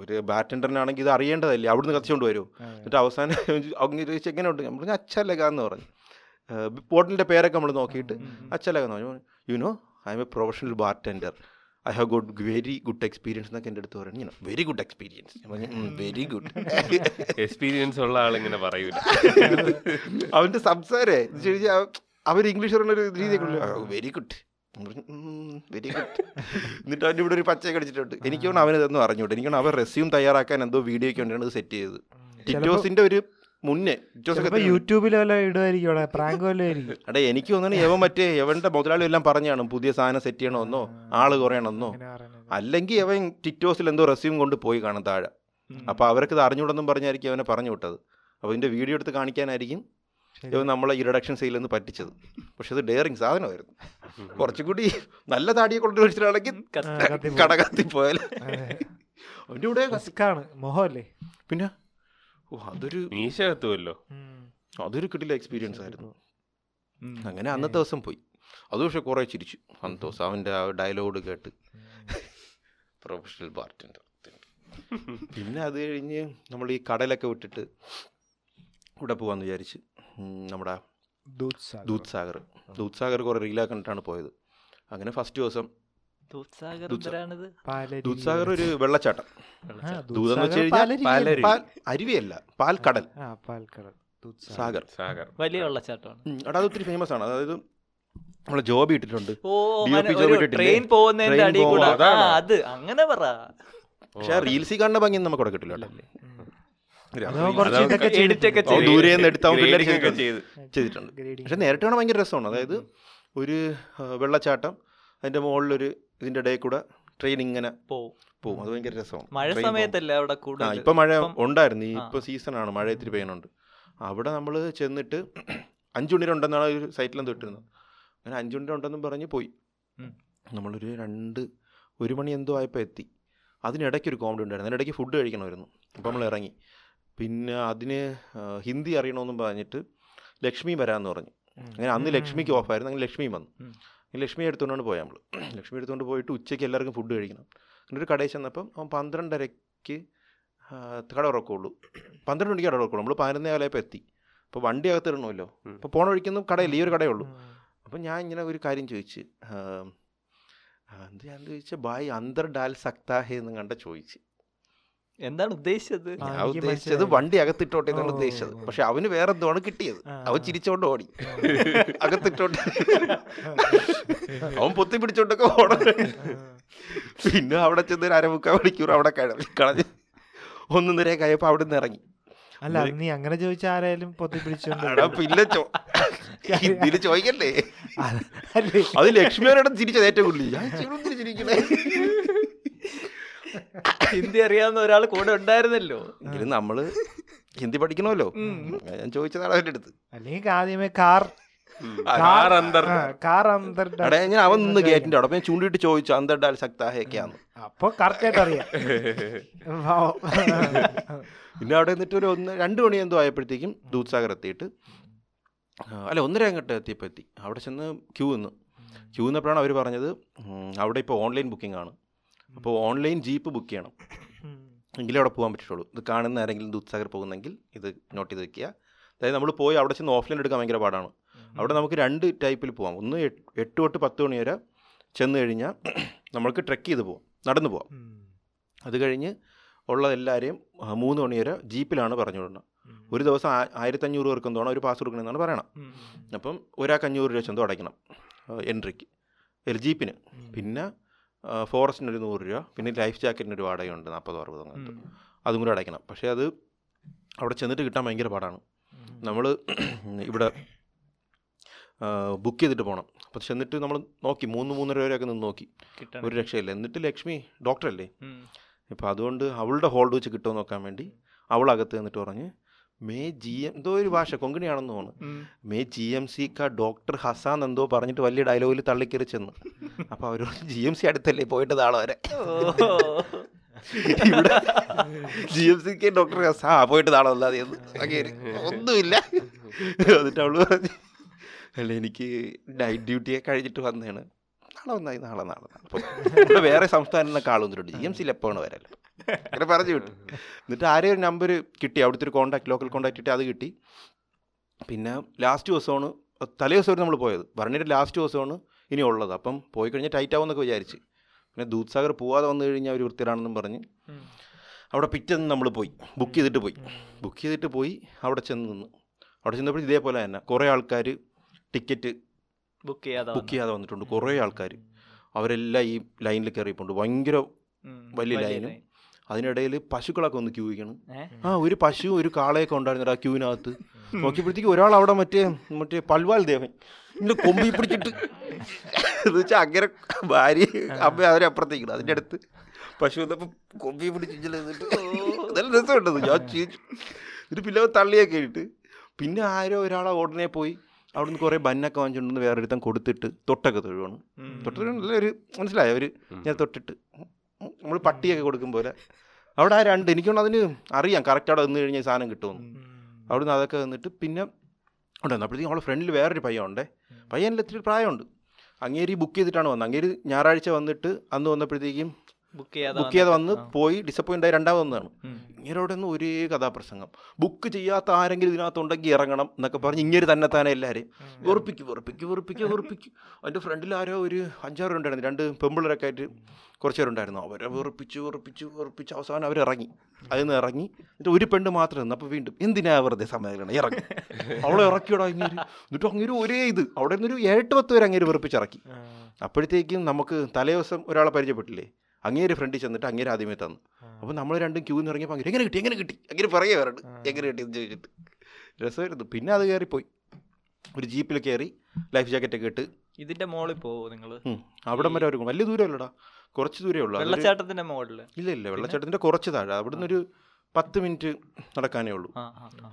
ഒരു ബാറ്റൻഡറിനാണെങ്കിൽ ഇത് അറിയേണ്ടതല്ലേ, അവിടുന്ന് കത്തിച്ചുകൊണ്ട് വരുമോ? എന്നിട്ട് അവസാനം ചോദിച്ചു എങ്ങനെ ഉണ്ട്. ഞാൻ പറഞ്ഞു അച്ചലക എന്ന് പറഞ്ഞു. ബോട്ടിൻ്റെ പേരൊക്കെ നമ്മൾ നോക്കിയിട്ട് അച്ചലക എന്ന് പറഞ്ഞു. You know I M a professional bartender, I have got very good experience എന്നൊക്കെ എൻ്റെ അടുത്ത് പറയണം. ഞാൻ very good experience, very good experience ഉള്ള ആളിങ്ങനെ പറയൂല. അവൻ്റെ സംസാരേ അവർ ഇംഗ്ലീഷ് പറഞ്ഞൊരു രീതിയൊക്കെ വെരി ഗുഡ് വെരി ഗുഡ്. എന്നിട്ട് അവൻ്റെ ഇവിടെ ഒരു പച്ചയൊക്കെ അടിച്ചിട്ടുണ്ട്. എനിക്ക് വേണം അവനതൊന്നും അറിഞ്ഞോട്ടെ. എനിക്ക് വേണം അവർ റെസ്യൂം തയ്യാറാക്കാൻ എന്തോ വീഡിയോ ഒക്കെ ഉണ്ടാണ് ഇത് സെറ്റ് ചെയ്തത്. ടിറ്റോസിൻ്റെ ഒരു മുന്നേ യൂട്യൂബിൽ എനിക്ക് തോന്നുന്നു യവൻ മറ്റേ യവന്റെ മുതലാളി എല്ലാം പറഞ്ഞാണ് പുതിയ സാധനം സെറ്റ് ചെയ്യണമെന്നോ ആള് കുറയണമെന്നോ. അല്ലെങ്കിൽ യവൻ ടിറ്റോസിൽ എന്തോ റെസ്യൂം കൊണ്ട് പോയി കാണും താഴെ. അപ്പൊ അവർക്ക് ഇത് അറിഞ്ഞുകൂടെന്നും പറഞ്ഞായിരിക്കും അവനെ പറഞ്ഞു വിട്ടത്. അപ്പൊ ഇതിന്റെ വീഡിയോ എടുത്ത് കാണിക്കാനായിരിക്കും യവൻ നമ്മളെ ഇൻട്രൊഡക്ഷൻ സെയിൽ നിന്ന് പറ്റിച്ചത്. പക്ഷെ അത് ഡെയറിങ് സാധനമായിരുന്നു. കുറച്ചും കൂടി നല്ല താടിയെ കൊണ്ടുവച്ചിട്ടാണെങ്കിൽ കടകത്തി പോയാലേ അവന്റെ കൂടെ മോഹല്ലേ. പിന്നെ അതൊരു കിടില എക്സ്പീരിയൻസ് ആയിരുന്നു. അങ്ങനെ അന്നത്തെ ദിവസം പോയി. അത് പക്ഷെ കുറെ ചിരിച്ചു അന്നത്തെ ദിവസം അവൻ്റെ ആ ഡയലോഗ് കേട്ട്. Professional bartender. പിന്നെ അത് കഴിഞ്ഞ് നമ്മൾ ഈ കടലൊക്കെ വിട്ടിട്ട് ഇവിടെ പോകാമെന്ന് വിചാരിച്ച് നമ്മുടെ ദൂത്സാഗർ. ദൂത്സാഗർ കുറെ റീലൊക്കെ കണ്ടിട്ടാണ് പോയത്. അങ്ങനെ ഫസ്റ്റ് ദിവസം ദൂത്സാഗർ ഒരു വെള്ളച്ചാട്ടം. ദൂതെന്ന് വെച്ച് കഴിഞ്ഞാൽ അരുവിയല്ല, പാൽക്കടൽ. സാഗർ വലിയ വെള്ളച്ചാട്ടമാണ്. അവിടെ അത് ഒത്തിരി ഫേമസ് ആണ്. അതായത് നമ്മളെ ജോബ് ഇട്ടിട്ടുണ്ട്, ട്രെയിൻ പോകുന്നതിന്റെ അത് അങ്ങനെ പറ. പക്ഷെ റീൽസിൽ കാണുന്ന ഭംഗി നമുക്ക് അവിടെ കിട്ടില്ല. ദൂരെന്ന് എടുത്താൽ ചെയ്തിട്ടുണ്ട്. പക്ഷെ നേരിട്ട് കാണാൻ ഭയങ്കര രസമാണ്. അതായത് ഒരു വെള്ളച്ചാട്ടം, അതിന്റെ മുകളിലൊരു ഇതിന്റെ ഇടയിൽ കൂടെ ട്രെയിൻ ഇങ്ങനെ പോവും. അത് ഭയങ്കര രസമാണ്. മഴ സമയത്തല്ല അവിടെ കൂടെ. ഇപ്പൊ മഴ ഉണ്ടായിരുന്നു, ഇപ്പൊ സീസണാണ്, മഴ ഇത്തിരി പെയ്യുന്നുണ്ട്. അവിടെ നമ്മൾ ചെന്നിട്ട് 5 ഉണ്ടെന്നാണ് ഒരു സൈറ്റിലും തൊട്ടിരുന്നത്. അങ്ങനെ 5 ഉണ്ടെന്നും പറഞ്ഞ് പോയി. നമ്മളൊരു 1 മണി എന്തോ ആയപ്പോൾ എത്തി. അതിനിടയ്ക്ക് ഒരു കോമഡി ഉണ്ടായിരുന്നു. അതിനിടയ്ക്ക് ഫുഡ് കഴിക്കണമായിരുന്നു. അപ്പം നമ്മൾ ഇറങ്ങി. പിന്നെ അതിന് ഹിന്ദി അറിയണമെന്നും പറഞ്ഞിട്ട് ലക്ഷ്മി വരാമെന്ന് പറഞ്ഞു. അങ്ങനെ അന്ന് ലക്ഷ്മിക്ക് ഓഫായിരുന്നു. അങ്ങനെ ലക്ഷ്മിയും വന്നു. ലക്ഷ്മി എടുത്തുകൊണ്ടാണ് പോയാൽ നമ്മൾ ലക്ഷ്മി എടുത്തുകൊണ്ട് പോയിട്ട് ഉച്ചയ്ക്ക് എല്ലാവർക്കും ഫുഡ് കഴിക്കണം. എന്നിട്ട് കടയിൽ ചെന്നപ്പം അവൻ 12:30 കട തുറക്കുള്ളൂ, 12 മണിക്ക് കട തുറക്കുള്ളൂ. നമ്മൾ 11:15 എത്തി. അപ്പോൾ വണ്ടി അകത്ത് ഇടണമല്ലോ. അപ്പോൾ പോണ വഴിക്കൊന്നും കടയില്ല, ഈ ഒരു കടയേ ഉള്ളൂ. അപ്പം ഞാൻ ഇങ്ങനെ ഒരു കാര്യം ചോദിച്ച്, ഞാൻ ചോദിച്ചാൽ ബായ് അന്തർ ഡാൽ സക്താഹേ എന്ന് കണ്ട ചോദിച്ച്. എന്താണ് ഉദ്ദേശിച്ചത്? ഞാൻ ഉദ്ദേശിച്ചത് വണ്ടി അകത്തിട്ടോട്ടെ എന്നാണ് ഉദ്ദേശിച്ചത്. പക്ഷെ അവന് വേറെ എന്തോണ് കിട്ടിയത്. അവൻ ചിരിച്ചോണ്ട് ഓടി അകത്തിട്ടോട്ടെ, അവൻ പൊത്തി പിടിച്ചോണ്ടൊക്കെ ഓടണം. പിന്നെ അവിടെ ചെന്ന് ഒരു 1/2 മണിക്കൂർ അവിടെ കളഞ്ഞ് 1:30 അവിടെ നിന്ന് ഇറങ്ങി. അല്ല, നീ അങ്ങനെ ചോദിച്ച ആരായാലും പൊത്തി പിടിച്ചോണ്ടാ. പിന്നെ ഇതിന് ചോദിക്കല്ലേ, അത് ലക്ഷ്മിയോടെ ചിരിച്ചത് ഏറ്റവും കൂടുതൽ ചിരിക്കണേ. ഹിന്ദി അറിയാവുന്ന ഒരാൾ കൂടെ ഉണ്ടായിരുന്നല്ലോ. എങ്കിലും നമ്മള് ഹിന്ദി പഠിക്കണമല്ലോ. ഞാൻ ചോദിച്ചതാണ് അവൻ്റെ അടുത്ത്. അല്ലെങ്കിൽ ആദ്യമേ ഞാൻ അവൻ നിന്ന് ഗേറ്റിന്റെ അവിടെ ചൂണ്ടിട്ട് ചോദിച്ചു അന്തർ ഡാൽ സക്താഹയൊക്കെയാന്ന്. അപ്പൊ കറക്റ്റായിട്ട് അറിയാം. പിന്നെ അവിടെ നിന്നിട്ട് ഒരു 2 മണി എന്തോ ആയപ്പോഴത്തേക്കും ദൂത്സാഗർ എത്തിയിട്ട് അല്ല, ഒന്നര അങ്ങോട്ട് എത്തിയപ്പോൾ എത്തി. അവിടെ ചെന്ന് ക്യൂ നിന്ന് നിന്നപ്പോഴാണ് അവർ പറഞ്ഞത് അവിടെ ഇപ്പോൾ ഓൺലൈൻ ബുക്കിംഗ് ആണ്, അപ്പോൾ ഓൺലൈൻ ജീപ്പ് ബുക്ക് ചെയ്യണം എങ്കിലും അവിടെ പോകാൻ പറ്റുള്ളൂ. ഇത് കാണുന്ന ആരെങ്കിലും ദൂദ്സാഗർ പോകുന്നെങ്കിൽ ഇത് നോട്ട് ചെയ്ത് വയ്ക്കുക. അതായത് നമ്മൾ പോയി അവിടെ ചെന്ന് ഓഫ്ലൈൻ എടുക്കാൻ ഭയങ്കര പാടാണ്. അവിടെ നമുക്ക് രണ്ട് ടൈപ്പിൽ പോകാം. ഒന്ന് 8 to 10 മണി വരെ ചെന്ന് കഴിഞ്ഞാൽ നമ്മൾക്ക് ട്രെക്ക് ചെയ്ത് പോകാം, നടന്നു പോകാം. അത് കഴിഞ്ഞ് ഉള്ളതെല്ലാവരെയും 3 മണി വരെ ജീപ്പിലാണ് പറഞ്ഞു വിടുന്നത്. ഒരു ദിവസം 1500 പേർക്ക് എന്തോണം ഒരു പാസ് കൊടുക്കണമെന്നാണ് പറയണം. അപ്പം ഒരാൾക്ക് 500 രൂപ എന്തോ അടയ്ക്കണം എൻട്രിക്ക് ഒരു ജീപ്പിന്. പിന്നെ ഫോറസ്റ്റിനൊരു 100 രൂപ, പിന്നെ ലൈഫ് ജാക്കറ്റിനൊരു വാടകയുണ്ട് 40-60 അങ്ങനത്തെ, അതും കൂടെ അടയ്ക്കണം. പക്ഷേ അത് അവിടെ ചെന്നിട്ട് കിട്ടാൻ ഭയങ്കര പാടാണ്. നമ്മൾ ഇവിടെ ബുക്ക് ചെയ്തിട്ട് പോകണം. അപ്പം ചെന്നിട്ട് നമ്മൾ നോക്കി 3-3.5 വരെയൊക്കെ നിന്ന് നോക്കി, ഒരു രക്ഷയില്ല. എന്നിട്ട് ലക്ഷ്മി ഡോക്ടറല്ലേ, ഇപ്പം അതുകൊണ്ട് അവളുടെ ഹോൾഡ് വെച്ച് കിട്ടുമോ നോക്കാൻ വേണ്ടി അവളകത്ത് എന്നിട്ട് പറഞ്ഞ് എന്തോ ഒരു ഭാഷ കൊങ്കണിയാണെന്ന് തോന്നുന്നു, GMC ഡോക്ടർ ഹസാൻ എന്തോ പറഞ്ഞിട്ട് വലിയ ഡയലോഗിൽ തള്ളിക്കറി ചെന്ന്. അപ്പം അവർ GMC അടുത്തല്ലേ പോയിട്ട് താളെ വരെ, ഇവിടെ GMC ഡോക്ടർ ഹസാ പോയിട്ട് താളെ വല്ലാതെ ഒന്നുമില്ല. എന്നിട്ട് അവള് പറഞ്ഞ് അല്ല എനിക്ക് നൈറ്റ് ഡ്യൂട്ടിയെ കഴിഞ്ഞിട്ട് വന്നതാണ്, നാളെ വന്നായി നാളെ. അപ്പോൾ ഇവിടെ വേറെ സംസ്ഥാനത്തിനൊക്കെ ആൾ വന്നിട്ടുണ്ട്, GMC എപ്പോഴാണ് വരല്ലോ അങ്ങനെ പറഞ്ഞു വിട്ടു. എന്നിട്ട് ആരെയും ഒരു നമ്പർ കിട്ടി, അവിടുത്തെ ഒരു കോൺടാക്ട്, ലോക്കൽ കോൺടാക്ട് കിട്ടി, അത് കിട്ടി. പിന്നെ ലാസ്റ്റ് ദിവസമാണ്, തലേ ദിവസമായിരുന്നു നമ്മൾ പോയത്, പറഞ്ഞിട്ട് ലാസ്റ്റ് ദിവസമാണ് ഇനി ഉള്ളത്. അപ്പം പോയി കഴിഞ്ഞാൽ ടൈറ്റ് ആവുമെന്നൊക്കെ വിചാരിച്ച്, പിന്നെ ദൂദ്സാഗർ പോവാതെ വന്നു കഴിഞ്ഞാൽ ഒരു വൃത്തിയിലാണെന്നും പറഞ്ഞ് അവിടെ പിറ്റേന്ന് നമ്മൾ പോയി ബുക്ക് ചെയ്തിട്ട് പോയി അവിടെ ചെന്നപ്പോൾ ഇതേപോലെ തന്നെ കുറേ ആൾക്കാർ ടിക്കറ്റ് ബുക്ക് ചെയ്യാതെ വന്നിട്ടുണ്ട്. കുറേ ആൾക്കാർ അവരെല്ലാം ഈ ലൈനിൽ കയറിയിട്ടുണ്ട്, ഭയങ്കര വലിയ ലൈനും. അതിനിടയിൽ പശുക്കളൊക്കെ ഒന്ന് ക്യൂ വയ്ക്കണം. ഒരു പശു ഒരു കാളയൊക്കെ ഉണ്ടായിരുന്നിട്ട് ആ ക്യൂവിനകത്ത് നോക്കിയപ്പോഴത്തേക്ക് ഒരാൾ അവിടെ മറ്റേ പൽവാൽ ദേവൻ ഇങ്ങനെ കൊമ്പി പിടിച്ചിട്ട് എന്ന് വെച്ചാൽ അങ്ങനെ ഭാര്യ അമ്മ അവരെ അപ്പുറത്തേക്കണം. അതിൻ്റെ അടുത്ത് പശു വന്നപ്പോൾ കൊമ്പി പിടിച്ചിട്ട് നല്ല രസമുണ്ടത് ഞാൻ ചീച്ചു. എന്നിട്ട് പിന്നെ തള്ളിയൊക്കെ ഇട്ട് പിന്നെ ആരോ ഒരാളെ ഉടനെ പോയി അവിടുന്ന് കുറേ ബന്നൊക്കെ വാങ്ങിച്ചിട്ടുണ്ടെന്ന് വേറൊരുത്തം കൊടുത്തിട്ട് തൊട്ടൊക്കെ തൊഴുവാണ്. തൊട്ടൊരു ഒരു മനസ്സിലായ ഒരു ഞാൻ തൊട്ടിട്ട് നമ്മൾ പട്ടിയൊക്കെ കൊടുക്കും പോലെ അവിടെ ആ രണ്ട് എനിക്കൊണ്ട് അതിന് അറിയാം കറക്റ്റ് അവിടെ നിന്ന് കഴിഞ്ഞാൽ സാധനം കിട്ടുമെന്ന്. അവിടുന്ന് അതൊക്കെ നിന്നിട്ട് പിന്നെ ഉണ്ടായിരുന്നു. അപ്പോഴത്തേക്കും അവളുടെ ഫ്രണ്ടിൽ വേറൊരു പയ്യുണ്ടേ, പയ്യനിൽ ഇത്തിരി പ്രായമുണ്ട്. അങ്ങേരി ബുക്ക് ചെയ്തിട്ടാണ് വന്നത്. അങ്ങേരി ഞായറാഴ്ച വന്നിട്ട് അന്ന് വന്നപ്പോഴത്തേക്കും ബുക്ക് ചെയ്യാതെ വന്ന് പോയി ഡിസപ്പോയിൻ്റ് ആയി രണ്ടാമതാണ്. ഇങ്ങേരോടെ നിന്ന് ഒരേ കഥാപ്രസംഗം, ബുക്ക് ചെയ്യാത്ത ആരെങ്കിലും ഇതിനകത്തുണ്ടെങ്കിൽ ഇറങ്ങണം എന്നൊക്കെ പറഞ്ഞ് ഇങ്ങനെ തന്നെ താനെ എല്ലാവരെയും വെറുപ്പിക്കും. അതിൻ്റെ ഫ്രണ്ടിൽ ആരോ ഒരു 5-6 ഉണ്ടായിരുന്നു, 2 പെമ്പിളരൊക്കെ ആയിട്ട് കുറച്ച് പേരുണ്ടായിരുന്നു. അവരെ വെറുപ്പിച്ച് അവസാനം അവരിറങ്ങി. അതിനിറങ്ങി എന്നിട്ട് ഒരു പെണ്ണ് മാത്രം നിന്ന്. അപ്പോൾ വീണ്ടും എന്തിനാ വെറുതെ സമയമാണ് ഇറങ്ങി അവളെ ഇറക്കിയോടാ ഇങ്ങനെ. എന്നിട്ട് അങ്ങനെ ഒരേ ഇത് അവിടെ നിന്നൊരു 8-10 പേര് അങ്ങനെ വെറുപ്പിച്ചിറക്കി. അപ്പോഴത്തേക്കും നമുക്ക് തലേ ദിവസം ഒരാളെ പരിചയപ്പെട്ടില്ലേ, അങ്ങേര് ഫ്രണ്ടിൽ ചെന്നിട്ട് അങ്ങേര് ആദ്യമേ തന്നു. അപ്പോൾ നമ്മൾ രണ്ടും ക്യൂന്ന് ഇറങ്ങിയപ്പോൾ അങ്ങനെ എങ്ങനെ കിട്ടി അങ്ങനെ പറയുക വരണ്ട് എങ്ങനെ കിട്ടി എന്ന് ചോദിച്ചിട്ട് രസമായിരുന്നു. പിന്നെ അത് കയറിപ്പോയി ഒരു ജീപ്പിൽ കയറി ലൈഫ് ജാക്കറ്റൊക്കെ ഇട്ട്. ഇതിൻ്റെ മോളിൽ പോകുമോ നിങ്ങൾ? അവിടെ വരെ ഒരു വലിയ ദൂരമല്ലടാ, കുറച്ച് ദൂരമേ ഉള്ളൂ. വെള്ളച്ചാട്ടത്തിൻ്റെ മോളിൽ? ഇല്ല, വെള്ളച്ചാട്ടത്തിൻ്റെ കുറച്ച് താഴെ, അവിടെ നിന്നൊരു 10 മിനിറ്റ് നടക്കാനേ ഉള്ളൂ.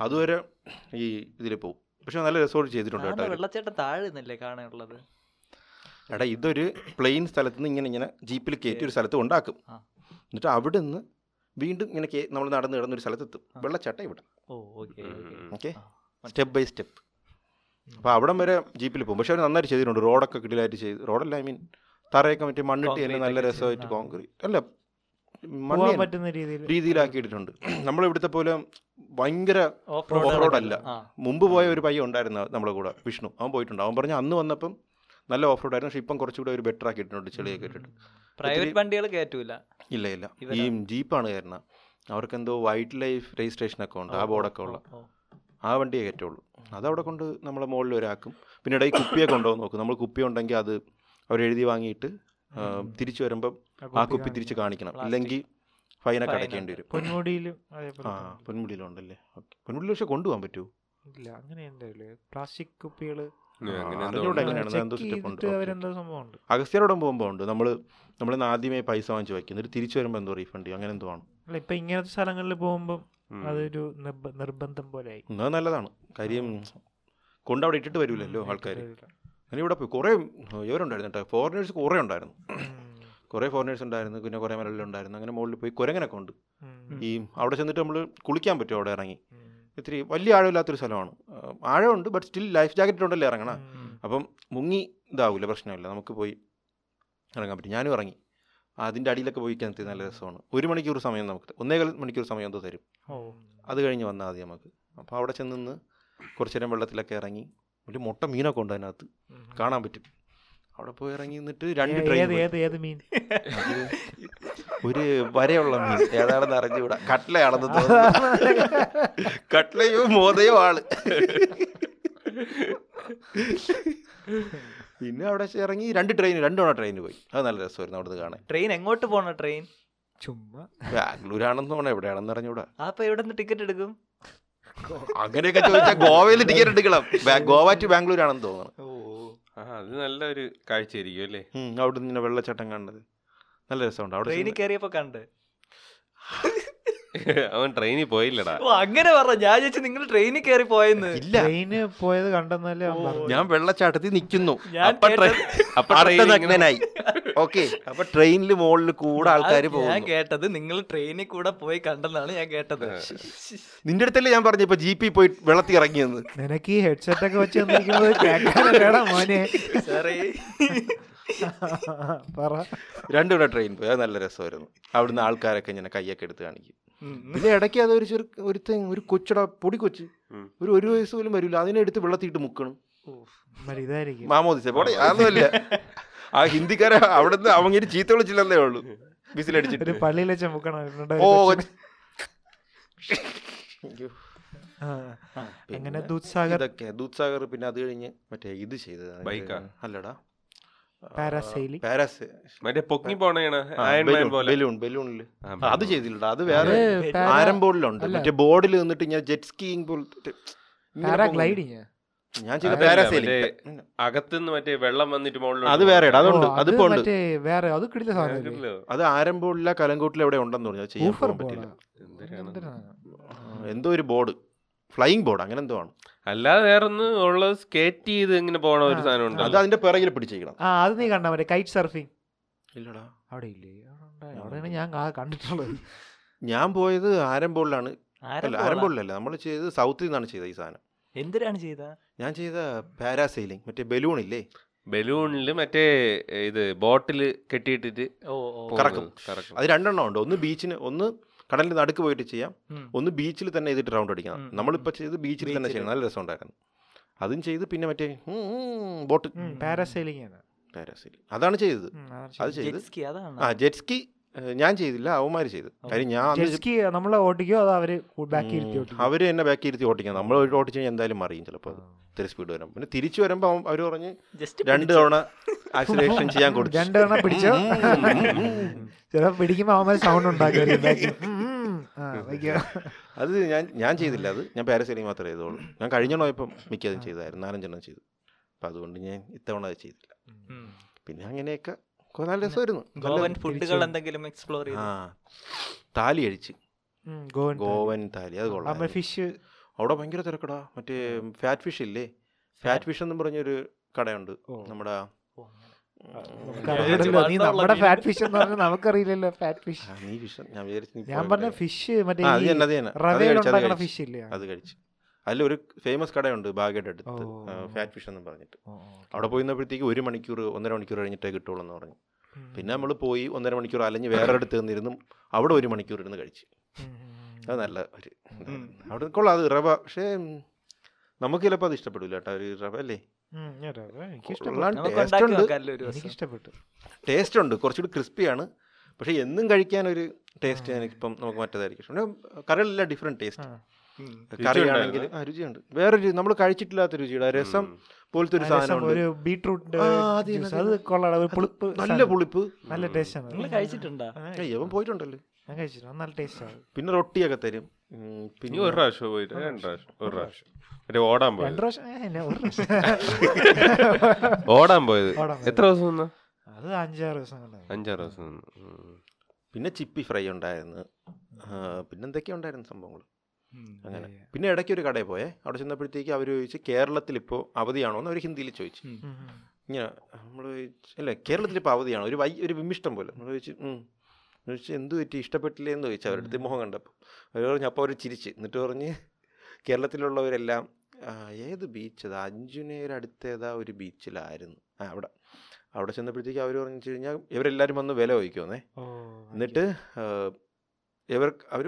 അതുവരെ ഈ ഇതിൽ പോകും. പക്ഷെ നല്ല രസമായിട്ട് ചെയ്തിട്ടുണ്ട് കേട്ടോ. വെള്ളച്ചാട്ടം താഴെ നിന്നല്ലേ കാണാനുള്ളത്? എടാ ഇതൊരു പ്ലെയിൻ സ്ഥലത്ത് നിന്ന് ഇങ്ങനെ ജീപ്പിൽ കയറ്റി ഒരു സ്ഥലത്ത് ഉണ്ടാക്കും. എന്നിട്ട് അവിടെ നിന്ന് വീണ്ടും ഇങ്ങനെ നമ്മൾ നടന്ന് കിടന്നൊരു സ്ഥലത്തെത്തും. വെള്ളച്ചാട്ടം ഇവിടെ ഓക്കെ, സ്റ്റെപ്പ് ബൈ സ്റ്റെപ്പ്. അപ്പോൾ അവിടം വരെ ജീപ്പിൽ പോകും. പക്ഷെ അവർ നന്നായിട്ട് ചെയ്തിട്ടുണ്ട്. റോഡൊക്കെ കിടിലായിട്ട് ചെയ്ത്, റോഡല്ല ഐ മീൻ തറയൊക്കെ മറ്റേ മണ്ണിട്ട് തന്നെ നല്ല രസമായിട്ട് കോൺക്രീറ്റ് അല്ല മണ്ണ് പറ്റുന്ന രീതിയിലാക്കിയിട്ടുണ്ട്. നമ്മളിവിടുത്തെ പോലെ ഭയങ്കര ഓഫ് റോഡല്ല. മുമ്പ് പോയ ഒരു പയ്യ ഉണ്ടായിരുന്നു നമ്മുടെ കൂടെ, വിഷ്ണു, അവൻ പോയിട്ടുണ്ട്. അവൻ പറഞ്ഞ് അന്ന് വന്നപ്പം നല്ല ഓഫ് റോഡ് ആയിരുന്നു, പക്ഷെ ഇപ്പം കുറച്ചുകൂടെ ഒരു ബെറ്റർ ആക്കിയിട്ടുണ്ട്. ചെളിയൊക്കെ ഇട്ടിട്ട് പ്രൈവറ്റ് വണ്ടികൾ കയറ്റൂല. ഇല്ല, ഈ ജീപ്പാണ് കയറുന്നത്. അവർക്ക് എന്തോ വൈൽഡ് ലൈഫ് രജിസ്ട്രേഷനൊക്കെ ഉണ്ട്, ആ ബോർഡൊക്കെ ഉള്ള ആ വണ്ടിയെ കയറ്റുള്ളൂ. അതവിടെ കൊണ്ട് നമ്മളെ മുകളിൽ ഒരാക്കും. പിന്നെ ഇടയിൽ കുപ്പിയെ കൊണ്ടുപോകാൻ നോക്കും. നമ്മൾ കുപ്പി ഉണ്ടെങ്കിൽ അത് അവരെഴുതി വാങ്ങിയിട്ട് തിരിച്ചു വരുമ്പം ആ കുപ്പി തിരിച്ച് കാണിക്കണം, ഇല്ലെങ്കിൽ ഫൈനൊക്കെ അടയ്ക്കേണ്ടി വരും. പൊന്മുടിയിലുണ്ടല്ലേ? പൊന്മുടിയിൽ പക്ഷെ കൊണ്ടുപോകാൻ പറ്റുമോ? ഇല്ല, അങ്ങനെ പ്ലാസ്റ്റിക് കുപ്പികൾ അഗസ്ത്യോടൊപ്പം പോകുമ്പോൾ ഉണ്ട്. നമ്മൾ ആദ്യമേ പൈസ വാങ്ങിച്ച് വയ്ക്കും, എന്നിട്ട് തിരിച്ചു വരുമ്പോൾ എന്തോ റീഫണ്ട് ചെയ്യും, അങ്ങനെ എന്തോ ആണ്. ഇപ്പം ഇങ്ങനത്തെ സ്ഥലങ്ങളിൽ പോകുമ്പോൾ അതൊരു നിർബന്ധം പോലെ ആയി. അത് നല്ലതാണ്, കാര്യം കൊണ്ട് അവിടെ ഇട്ടിട്ട് വരില്ലല്ലോ ആൾക്കാർ. അങ്ങനെ ഇവിടെ പോയി കുറേ ഇവരുണ്ടായിരുന്നു കേട്ടോ, ഫോറിനേഴ്സ് കുറേ ഉണ്ടായിരുന്നു. പിന്നെ കുറേ മലയാളികൾ ഉണ്ടായിരുന്നു. അങ്ങനെ മുകളിൽ പോയി കുരങ്ങനൊക്കെ ഉണ്ട്. ഈ അവിടെ ചെന്നിട്ട് നമ്മൾ കുളിക്കാൻ പറ്റും, അവിടെ ഇറങ്ങി ഇത്തിരി വലിയ ആഴമില്ലാത്തൊരു സ്ഥലമാണ്. ആഴമുണ്ട്, ബട്ട് സ്റ്റിൽ ലൈഫ് ജാക്കറ്റ് ഉണ്ടല്ലേ ഇറങ്ങണം. അപ്പം മുങ്ങി ഇതാവില്ല, പ്രശ്നമില്ല, നമുക്ക് പോയി ഇറങ്ങാൻ പറ്റും. ഞാനും ഇറങ്ങി. അതിൻ്റെ അടിയിലൊക്കെ പോയി കിടത്തി നല്ല രസമാണ്. 1 മണിക്കൂർ സമയം നമുക്ക്, 1.25 മണിക്കൂർ സമയം എന്തോ തരും. അത് കഴിഞ്ഞ് വന്നാൽ മതി നമുക്ക്. അപ്പോൾ അവിടെ ചെന്ന് നിന്ന് കുറച്ചു നേരം വെള്ളത്തിലൊക്കെ ഇറങ്ങി, ഒരു മുട്ട മീനൊക്കെ ഉണ്ട് അതിനകത്ത്, കാണാൻ പറ്റും. അവിടെ പോയി ഇറങ്ങി നിന്നിട്ട് 2 ട്രെയിൻ, ഒരു വരയുള്ള മീൻ, ഏതാണെന്ന് അറിഞ്ഞുകൂടാ, കട്ട്ലയാണെന്ന് തോന്നുന്നു, കട്ട്ലയോ മോദയോ ആള്. പിന്നെ അവിടെ ഇറങ്ങി 2 ട്രെയിന് പോയി. അത് നല്ല രസമായിരുന്നു അവിടുന്ന് കാണാൻ. ട്രെയിൻ എങ്ങോട്ട് പോകണം? ട്രെയിൻ ചുമ്മാ ബാംഗ്ലൂരാണെന്ന് തോന്നണം, എവിടെയാണെന്ന് അറിഞ്ഞൂടാ. അപ്പൊ എവിടെ നിന്ന് ടിക്കറ്റ് എടുക്കും? അങ്ങനെയൊക്കെ ചോദിച്ചാൽ ഗോവയിൽ ടിക്കറ്റ് എടുക്കണം. ഗോവ ടു ബാംഗ്ലൂർ ആണെന്ന് തോന്നണം. അത് നല്ലൊരു കാഴ്ചയായിരിക്കും അല്ലേ? അവിടുന്ന് ഇങ്ങനെ വെള്ളച്ചാട്ടം കണ്ടത് നല്ല രസമുണ്ട്. അവിടെ ട്രെയിനിൽ കയറിയപ്പോ കണ്ട് അവൻ ട്രെയിനിൽ പോയില്ലടാ. അങ്ങനെ പറഞ്ഞു ഞാൻ ചോദിച്ചു നിങ്ങൾ ട്രെയിനിൽ കയറി പോയെന്ന്. ഇല്ല, ട്രെയിന് പോയത് കണ്ടെന്നല്ലേ. ഞാൻ വെള്ളച്ചാട്ടത്തിൽ നിൽക്കുന്നു, അപ്പൊ ട്രെയിനിൽ മുകളിൽ കൂടെ ആൾക്കാർ പോകും. ഞാൻ കേട്ടത് നിങ്ങൾ ട്രെയിനിൽ കൂടെ പോയി കണ്ടെന്നാണ് ഞാൻ കേട്ടത്. നിന്റെ അടുത്തല്ലേ ഞാൻ പറഞ്ഞു ഇപ്പൊ ജീപ്പിൽ പോയി വെള്ളത്തിൽ ഇറങ്ങിയെന്ന്. നിനക്ക് ഈ ഹെഡ്സെറ്റ് ഒക്കെ വെച്ച് മോനെ സാറേ. 2 ട്രെയിൻ പോയി, അത് നല്ല രസമായിരുന്നു. അവിടുന്ന് ആൾക്കാരൊക്കെ ഇങ്ങനെ കൈയൊക്കെ എടുത്ത് കാണിക്കും. പിന്നെ ഇടയ്ക്ക് അത് ഒരു കൊച്ചട പൊടി കൊച്ച്, ഒരു വയസ്സ് പോലും വരില്ല, അതിനെടുത്ത് വെള്ളത്തിയിട്ട് മുക്കണം. മാമോദിസ പോടെ അതൊന്നുമല്ല. ആ ഹിന്ദിക്കാരെ അവിടുന്ന് അവങ്ങനെ ചീത്ത വിളിച്ചില്ലെന്നേ ഉള്ളൂ. ബിസിലടിച്ചിട്ട് പള്ളിയിലെ അങ്ങനെ ദൂത്സാഗർ. ദൂത്സാഗർ പിന്നെ അത് കഴിഞ്ഞ് മറ്റേ ഇത് ചെയ്തത് അല്ലടാ, അത് ചെയ്തില്ല. അത് വേറെ ആരംബോർഡിലുണ്ട്, മറ്റേ ബോർഡിൽ നിന്നിട്ട് ഞാൻ ജെറ്റ് സ്കീയിങ് പോലത്തെ ഞാൻ ചെയ്ത പാരാസൈലിംഗ്. അകത്തുനിന്ന് മറ്റേ വെള്ളം വന്നിട്ട് അത് വേറെ അതുണ്ട്, അതിപ്പോ അത് ആരംബോർഡിലെ കലങ്കോട്ടിൽ എവിടെ ഉണ്ടെന്ന് പറഞ്ഞു. ചെയ്യാൻ പറ്റില്ല, എന്തോ ഒരു ബോർഡ്, ഫ്ലൈയിങ് ബോർഡ് അങ്ങനെ എന്തോ ആണ്. അല്ലാതെ വേറൊന്ന് ഉള്ളത് സ്കേറ്റ് ചെയ്ത് ഇങ്ങനെ പോകണ ഒരു സാധനം, അത് അതിന്റെ പിറകിൽ പിടിച്ചിരിക്കണം. അത് നീ കണ്ടാ മതി. കൈറ്റ് സർഫിംഗ് ഇല്ലടാ അവിടെ, ഇല്ലേ അവിടെയാണ് ഞാൻ കണ്ടിട്ടുള്ളത്. ഞാൻ പോയത് ആരംബോളിലാണ്. ആരംബോളിലല്ല, നമ്മൾ ചെയ്തത് സൗത്തിൽ നിന്നാണ് ചെയ്തത് ഈ സാധനം. എന്തിനാണ് ചെയ്തത്? ഞാൻ ചെയ്ത പാരാസെയിലിംഗ്, മറ്റേ ബലൂണില്ലേ, ബലൂണില് മറ്റേ ഇത് ബോട്ടിൽ കെട്ടിയിട്ടിട്ട് കറക്കും. അത് 2 ഉണ്ട്, ഒന്ന് ബീച്ചിന്, ഒന്ന് കടലിൽ നടുക്ക് പോയിട്ട് ചെയ്യാം, ഒന്ന് ബീച്ചിൽ തന്നെ ചെയ്തിട്ട് റൗണ്ട് അടിക്കണം. നമ്മളിപ്പോൾ ചെയ്ത് ബീച്ചിൽ തന്നെ ചെയ്യണം, നല്ല രസം ഉണ്ടായിരുന്നു. അതും ചെയ്ത് പിന്നെ മറ്റേ ബോട്ട് പാരാസൈലിംഗ് ആണ്, പാരാസൈലിംഗ് അതാണ് ചെയ്തത്. അത് ചെയ്ത് ആ ജെറ്റ് സ്കി ഞാൻ ചെയ്തില്ല, അവന്മാര് ചെയ്ത്. കാര്യം ഞാൻ അവര് എന്നെ ബാക്കി ഇരുത്തി ഓട്ടിക്കാം. നമ്മൾ ഓട്ടിച്ച് കഴിഞ്ഞാൽ എന്തായാലും അറിയും, ചിലപ്പോൾ ഇത്തിരി സ്പീഡ് വരും. പിന്നെ തിരിച്ചു വരുമ്പോൾ അവർ പറഞ്ഞ് 2 ആക്സിലേഷൻ ചെയ്യാൻ കൊടുത്തു. 2 പിടിച്ചോ, ചിലപ്പോൾ പിടിക്കുമ്പോൾ അവന്മാര് സൗണ്ട് ഉണ്ടാക്കും. അത് ഞാൻ ചെയ്തില്ല, അത് ഞാൻ പാരസൈലിംഗ് മാത്രമേ ചെയ്തോളൂ. ഞാൻ കഴിഞ്ഞോണം ഇപ്പം മിക്കതും ചെയ്തായിരുന്നു, 4-5 ചെയ്തു. അപ്പം അതുകൊണ്ട് ഞാൻ ഇത്തവണ അത് ചെയ്തില്ല. പിന്നെ അങ്ങനെയൊക്കെ നല്ല രസമായിരുന്നു. താലി കഴിച്ച്, ഗോവൻ താലി, അത് കൊള്ളാം. ഫിഷ് അവിടെ ഭയങ്കര തിരക്കടാ. മറ്റേ ഫാറ്റ് ഫിഷ് ഇല്ലേ, ഫാറ്റ് ഫിഷ് എന്ന് പറഞ്ഞൊരു കടയുണ്ട് നമ്മുടെ. നമുക്കറിയില്ലല്ലോ ഫാറ്റ് ഫിഷ്. ഞാൻ പറഞ്ഞ ഫിഷ് അത് കഴിച്ചു. അതിൽ ഒരു ഫേമസ് കടയുണ്ട് ബാഗയുടെ അടുത്ത്, ഫാറ്റ് ഫിഷ് എന്ന് പറഞ്ഞിട്ട്. അവിടെ പോയിരുന്നപ്പോഴത്തേക്ക് 1-1.5 മണിക്കൂർ കഴിഞ്ഞിട്ടേ കിട്ടുള്ളൂ എന്ന് പറഞ്ഞു. പിന്നെ നമ്മൾ പോയി 1.5 മണിക്കൂർ അലഞ്ഞ് വേറൊരിടത്ത് നിന്നിരുന്നു, അവിടെ 1 മണിക്കൂർ ഇരുന്ന് കഴിച്ച്. അത് നല്ല ഒരു അവിടെ കൊള്ളാം. അത് റവ, പക്ഷേ നമുക്ക് ചിലപ്പോൾ അത് ഇഷ്ടപ്പെടില്ല കേട്ടോ, ഒരു റവ അല്ലേ. ടേസ്റ്റ് ഉണ്ട്, കുറച്ചുകൂടി ക്രിസ്പിയാണ്. പക്ഷെ എന്നും കഴിക്കാനൊരു ടേസ്റ്റ് എനിക്കിപ്പം നമുക്ക് മറ്റേതായിരിക്കും. പക്ഷേ കറികളില്ല, ഡിഫറെൻറ്റ് ടേസ്റ്റ്. കറിയാണെങ്കിൽ ആ രുചിയുണ്ട്, വേറൊരു നമ്മൾ കഴിച്ചിട്ടില്ലാത്ത രുചിയുടെ രസം പോലത്തെ ഒരു സാധനം. ബീട്രൂട്ട് നല്ല പുളിപ്പ്, നല്ല ടേസ്റ്റ്. ഇവൻ പോയിട്ടുണ്ടല്ലോ, പിന്നെ റൊട്ടിയൊക്കെ തരും. പിന്നെ ഒരു പ്രാവശ്യം പോയിട്ട്, 2 പ്രാവശ്യം ഓടാൻ പോയത്, എത്ര ദിവസം നിന്നു? അത് 5-6 ദിവസം നിന്നു. പിന്നെ ചിപ്പി ഫ്രൈ ഉണ്ടായിരുന്നു, പിന്നെന്തൊക്കെയാ ഉണ്ടായിരുന്നു സംഭവങ്ങൾ അങ്ങനെ. പിന്നെ ഇടയ്ക്ക് ഒരു കടയിൽ പോയേ, അവിടെ ചെന്നപ്പോഴത്തേക്ക് അവർ ചോദിച്ചു കേരളത്തിലിപ്പോൾ അവധിയാണോന്ന്. അവർ ഹിന്ദിയിൽ ചോദിച്ചു ഇങ്ങനെ. നമ്മൾ അല്ലേ കേരളത്തിലിപ്പോൾ അവധിയാണോ, ഒരു വിമിഷ്ടം പോലെ. നമ്മൾ ചോദിച്ചു എന്ത് പറ്റി, ഇഷ്ടപ്പെട്ടില്ലേ എന്ന് ചോദിച്ചു അവരുടെ അടുത്ത്. മുഖം കണ്ടപ്പോൾ അവർ പറഞ്ഞു, അപ്പോൾ അവർ ചിരിച്ച് എന്നിട്ട് പറഞ്ഞ് കേരളത്തിലുള്ളവരെല്ലാം ഏത് ബീച്ച് അത് അഞ്ചുനേരടുത്തേതാ ഒരു ബീച്ചിലായിരുന്നു അവിടെ അവിടെ ചെന്നപ്പോഴത്തേക്ക് അവർ പറഞ്ഞു വെച്ച് കഴിഞ്ഞാൽ ഇവരെല്ലാവരും വന്ന് വില ചോദിക്കുമെന്നേ. എന്നിട്ട് അവർ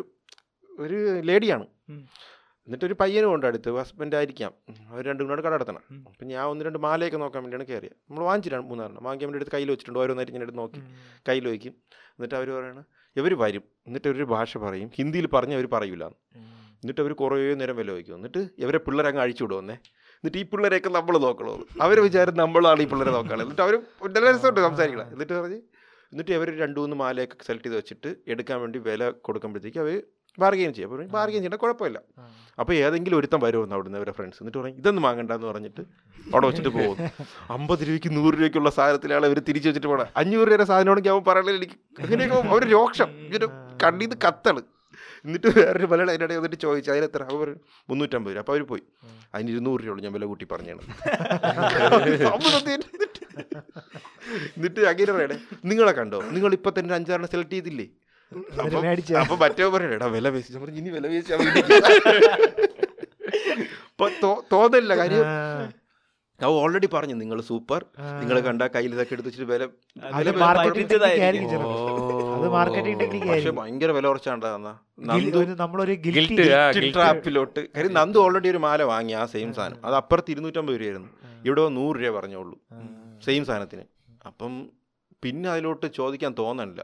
ഒരു ലേഡിയാണ്, എന്നിട്ടൊരു പയ്യനും ഉണ്ട് അടുത്ത്, ഹസ്ബൻഡ് ആയിരിക്കാം. അവർ രണ്ടും കൂടെ കട നടത്തണം. അപ്പം ഞാൻ ഒന്ന് രണ്ട് മാലയൊക്കെ നോക്കാൻ വേണ്ടിയാണ് കയറിയത്. നമ്മൾ വാങ്ങിച്ചിട്ടാണ് മൂന്നാറിന് വാങ്ങിക്കാൻ വേണ്ടി എടുത്ത് കയ്യിൽ വെച്ചിട്ടുണ്ട്. ഓരോന്നായിട്ട് ഞാൻ എടുത്ത് നോക്കി കയ്യിൽ വയ്ക്കും. എന്നിട്ട് അവർ പറയണം ഇവർ വരും, എന്നിട്ട് ഒരു ഭാഷ പറയും, ഹിന്ദിയിൽ പറഞ്ഞ് അവർ പറയൂല. എന്നിട്ട് അവർ കുറേ നേരം വില വയ്ക്കും. എന്നിട്ട് ഇവരെ പിള്ളേരെ അങ്ങ് അഴിച്ചു വിടുവന്നേ. എന്നിട്ട് ഈ പിള്ളേരെയൊക്കെ നമ്മൾ നോക്കണോ, അവർ വിചാരം നമ്മളാണ് ഈ പിള്ളേരെ നോക്കാറ്. എന്നിട്ട് അവർ നല്ല രസമുണ്ട് സംസാരിക്കണം. എന്നിട്ട് പറഞ്ഞ് എന്നിട്ട് അവർ രണ്ട് മൂന്ന് മാലയൊക്കെ സെലക്ട് ചെയ്ത് വെച്ചിട്ട് എടുക്കാൻ വേണ്ടി വില കൊടുക്കുമ്പോഴത്തേക്ക് അവർ ബാർഗെയിൻ ചെയ്യും. അപ്പോൾ ബാർഗെയിൻ ചെയ്യേണ്ട കുഴപ്പമില്ല. അപ്പോൾ ഏതെങ്കിലും ഒരുത്തം വരുമെന്ന് അവിടുന്ന് അവരുടെ ഫ്രണ്ട്സ്. എന്നിട്ട് പറയും ഇതൊന്നും വാങ്ങണ്ടെന്ന് പറഞ്ഞിട്ട് അവിടെ വെച്ചിട്ട് പോകും. 50 രൂപയ്ക്ക് 100 രൂപയ്ക്കുള്ള സാധനത്തിലാണ് അവർ തിരിച്ചു വെച്ചിട്ട് പോകണം. 500 രൂപയുടെ സാധനമാണെങ്കിൽ അവൻ പറയണേ എനിക്ക് അങ്ങനെയൊക്കെ ഒരു രോക്ഷം ഇവർ കണ്ണീന്ന് കത്താണ്. എന്നിട്ട് വേറൊരു വില അതിനിടെ വന്നിട്ട് ചോദിച്ചു അതിനെത്ര, അവർ 350 രൂപ. അപ്പോൾ അവർ പോയി. അതിന് 200 രൂപയുള്ളൂ ഞാൻ വില കൂട്ടി പറഞ്ഞാണ്. എന്നിട്ട് അങ്ങനെ പറയണേ നിങ്ങളെ കണ്ടോ, നിങ്ങൾ ഇപ്പം തന്നെ 5-6 സെലക്ട് ചെയ്തില്ലേ. അപ്പൊ മറ്റേ പറയണേടാ വില വേസ്റ്റ്, ഞാൻ പറഞ്ഞു ഇനി വില വേസ്റ്റ് തോന്നില്ല. കാര്യം അവ ഓൾറെഡി പറഞ്ഞു നിങ്ങൾ സൂപ്പർ, നിങ്ങൾ കണ്ട കയ്യിൽ ഇതൊക്കെ എടുത്ത് വെച്ചിട്ട് വില പക്ഷെ ഭയങ്കര വില കുറച്ചാണ്ടാ. ട്രാപ്പിലോട്ട് കാര്യം നന്ദു ഓൾറെഡി ഒരു മാല വാങ്ങി ആ സെയിം സാധനം. അത് അപ്പുറത്ത് 250 രൂപയായിരുന്നു, ഇവിടെ 100 രൂപ പറഞ്ഞോളൂ സെയിം സാധനത്തിന്. അപ്പം പിന്നെ അതിലോട്ട് ചോദിക്കാൻ തോന്നണില്ല.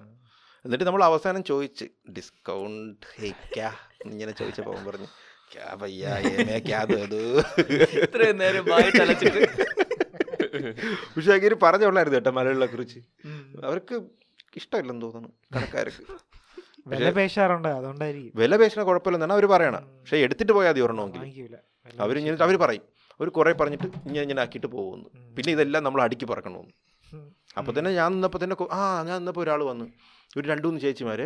എന്നിട്ട് നമ്മൾ അവസാനം ചോദിച്ച് ഡിസ്കൗണ്ട് ഹേക്കാ ഇങ്ങനെ ചോദിച്ചപ്പോൾ അവൻ പറഞ്ഞു ക്യാ പയ്യാ ഇത്രയും നേരം. പക്ഷെ അങ്ങനെ പറഞ്ഞോളായിരുന്നു കേട്ടോ മലയാളികളെ കുറിച്ച്. അവർക്ക് ഇഷ്ടമില്ലെന്ന് തോന്നുന്നു കണക്കാർക്ക്. വില പേശാറുണ്ട്, അതുകൊണ്ടായിരിക്കും വില പേശണ കുഴപ്പമില്ലെന്നാണ് അവർ പറയണം. പക്ഷെ എടുത്തിട്ട് പോയാൽ മതി ഒരെണ്ണമെങ്കിൽ. അവർ പറയും, അവർ കുറേ പറഞ്ഞിട്ട് ഇങ്ങനെ ഇങ്ങനെ ആക്കിയിട്ട് പോകുന്നു. പിന്നെ ഇതെല്ലാം നമ്മൾ അടുക്കി പറക്കണമെന്ന്. അപ്പോൾ തന്നെ ഞാൻ നിന്നപ്പോൾ തന്നെ ഞാൻ നിന്നപ്പോൾ ഒരാൾ വന്ന്, ഒരു 2-3 ചേച്ചിമാരെ,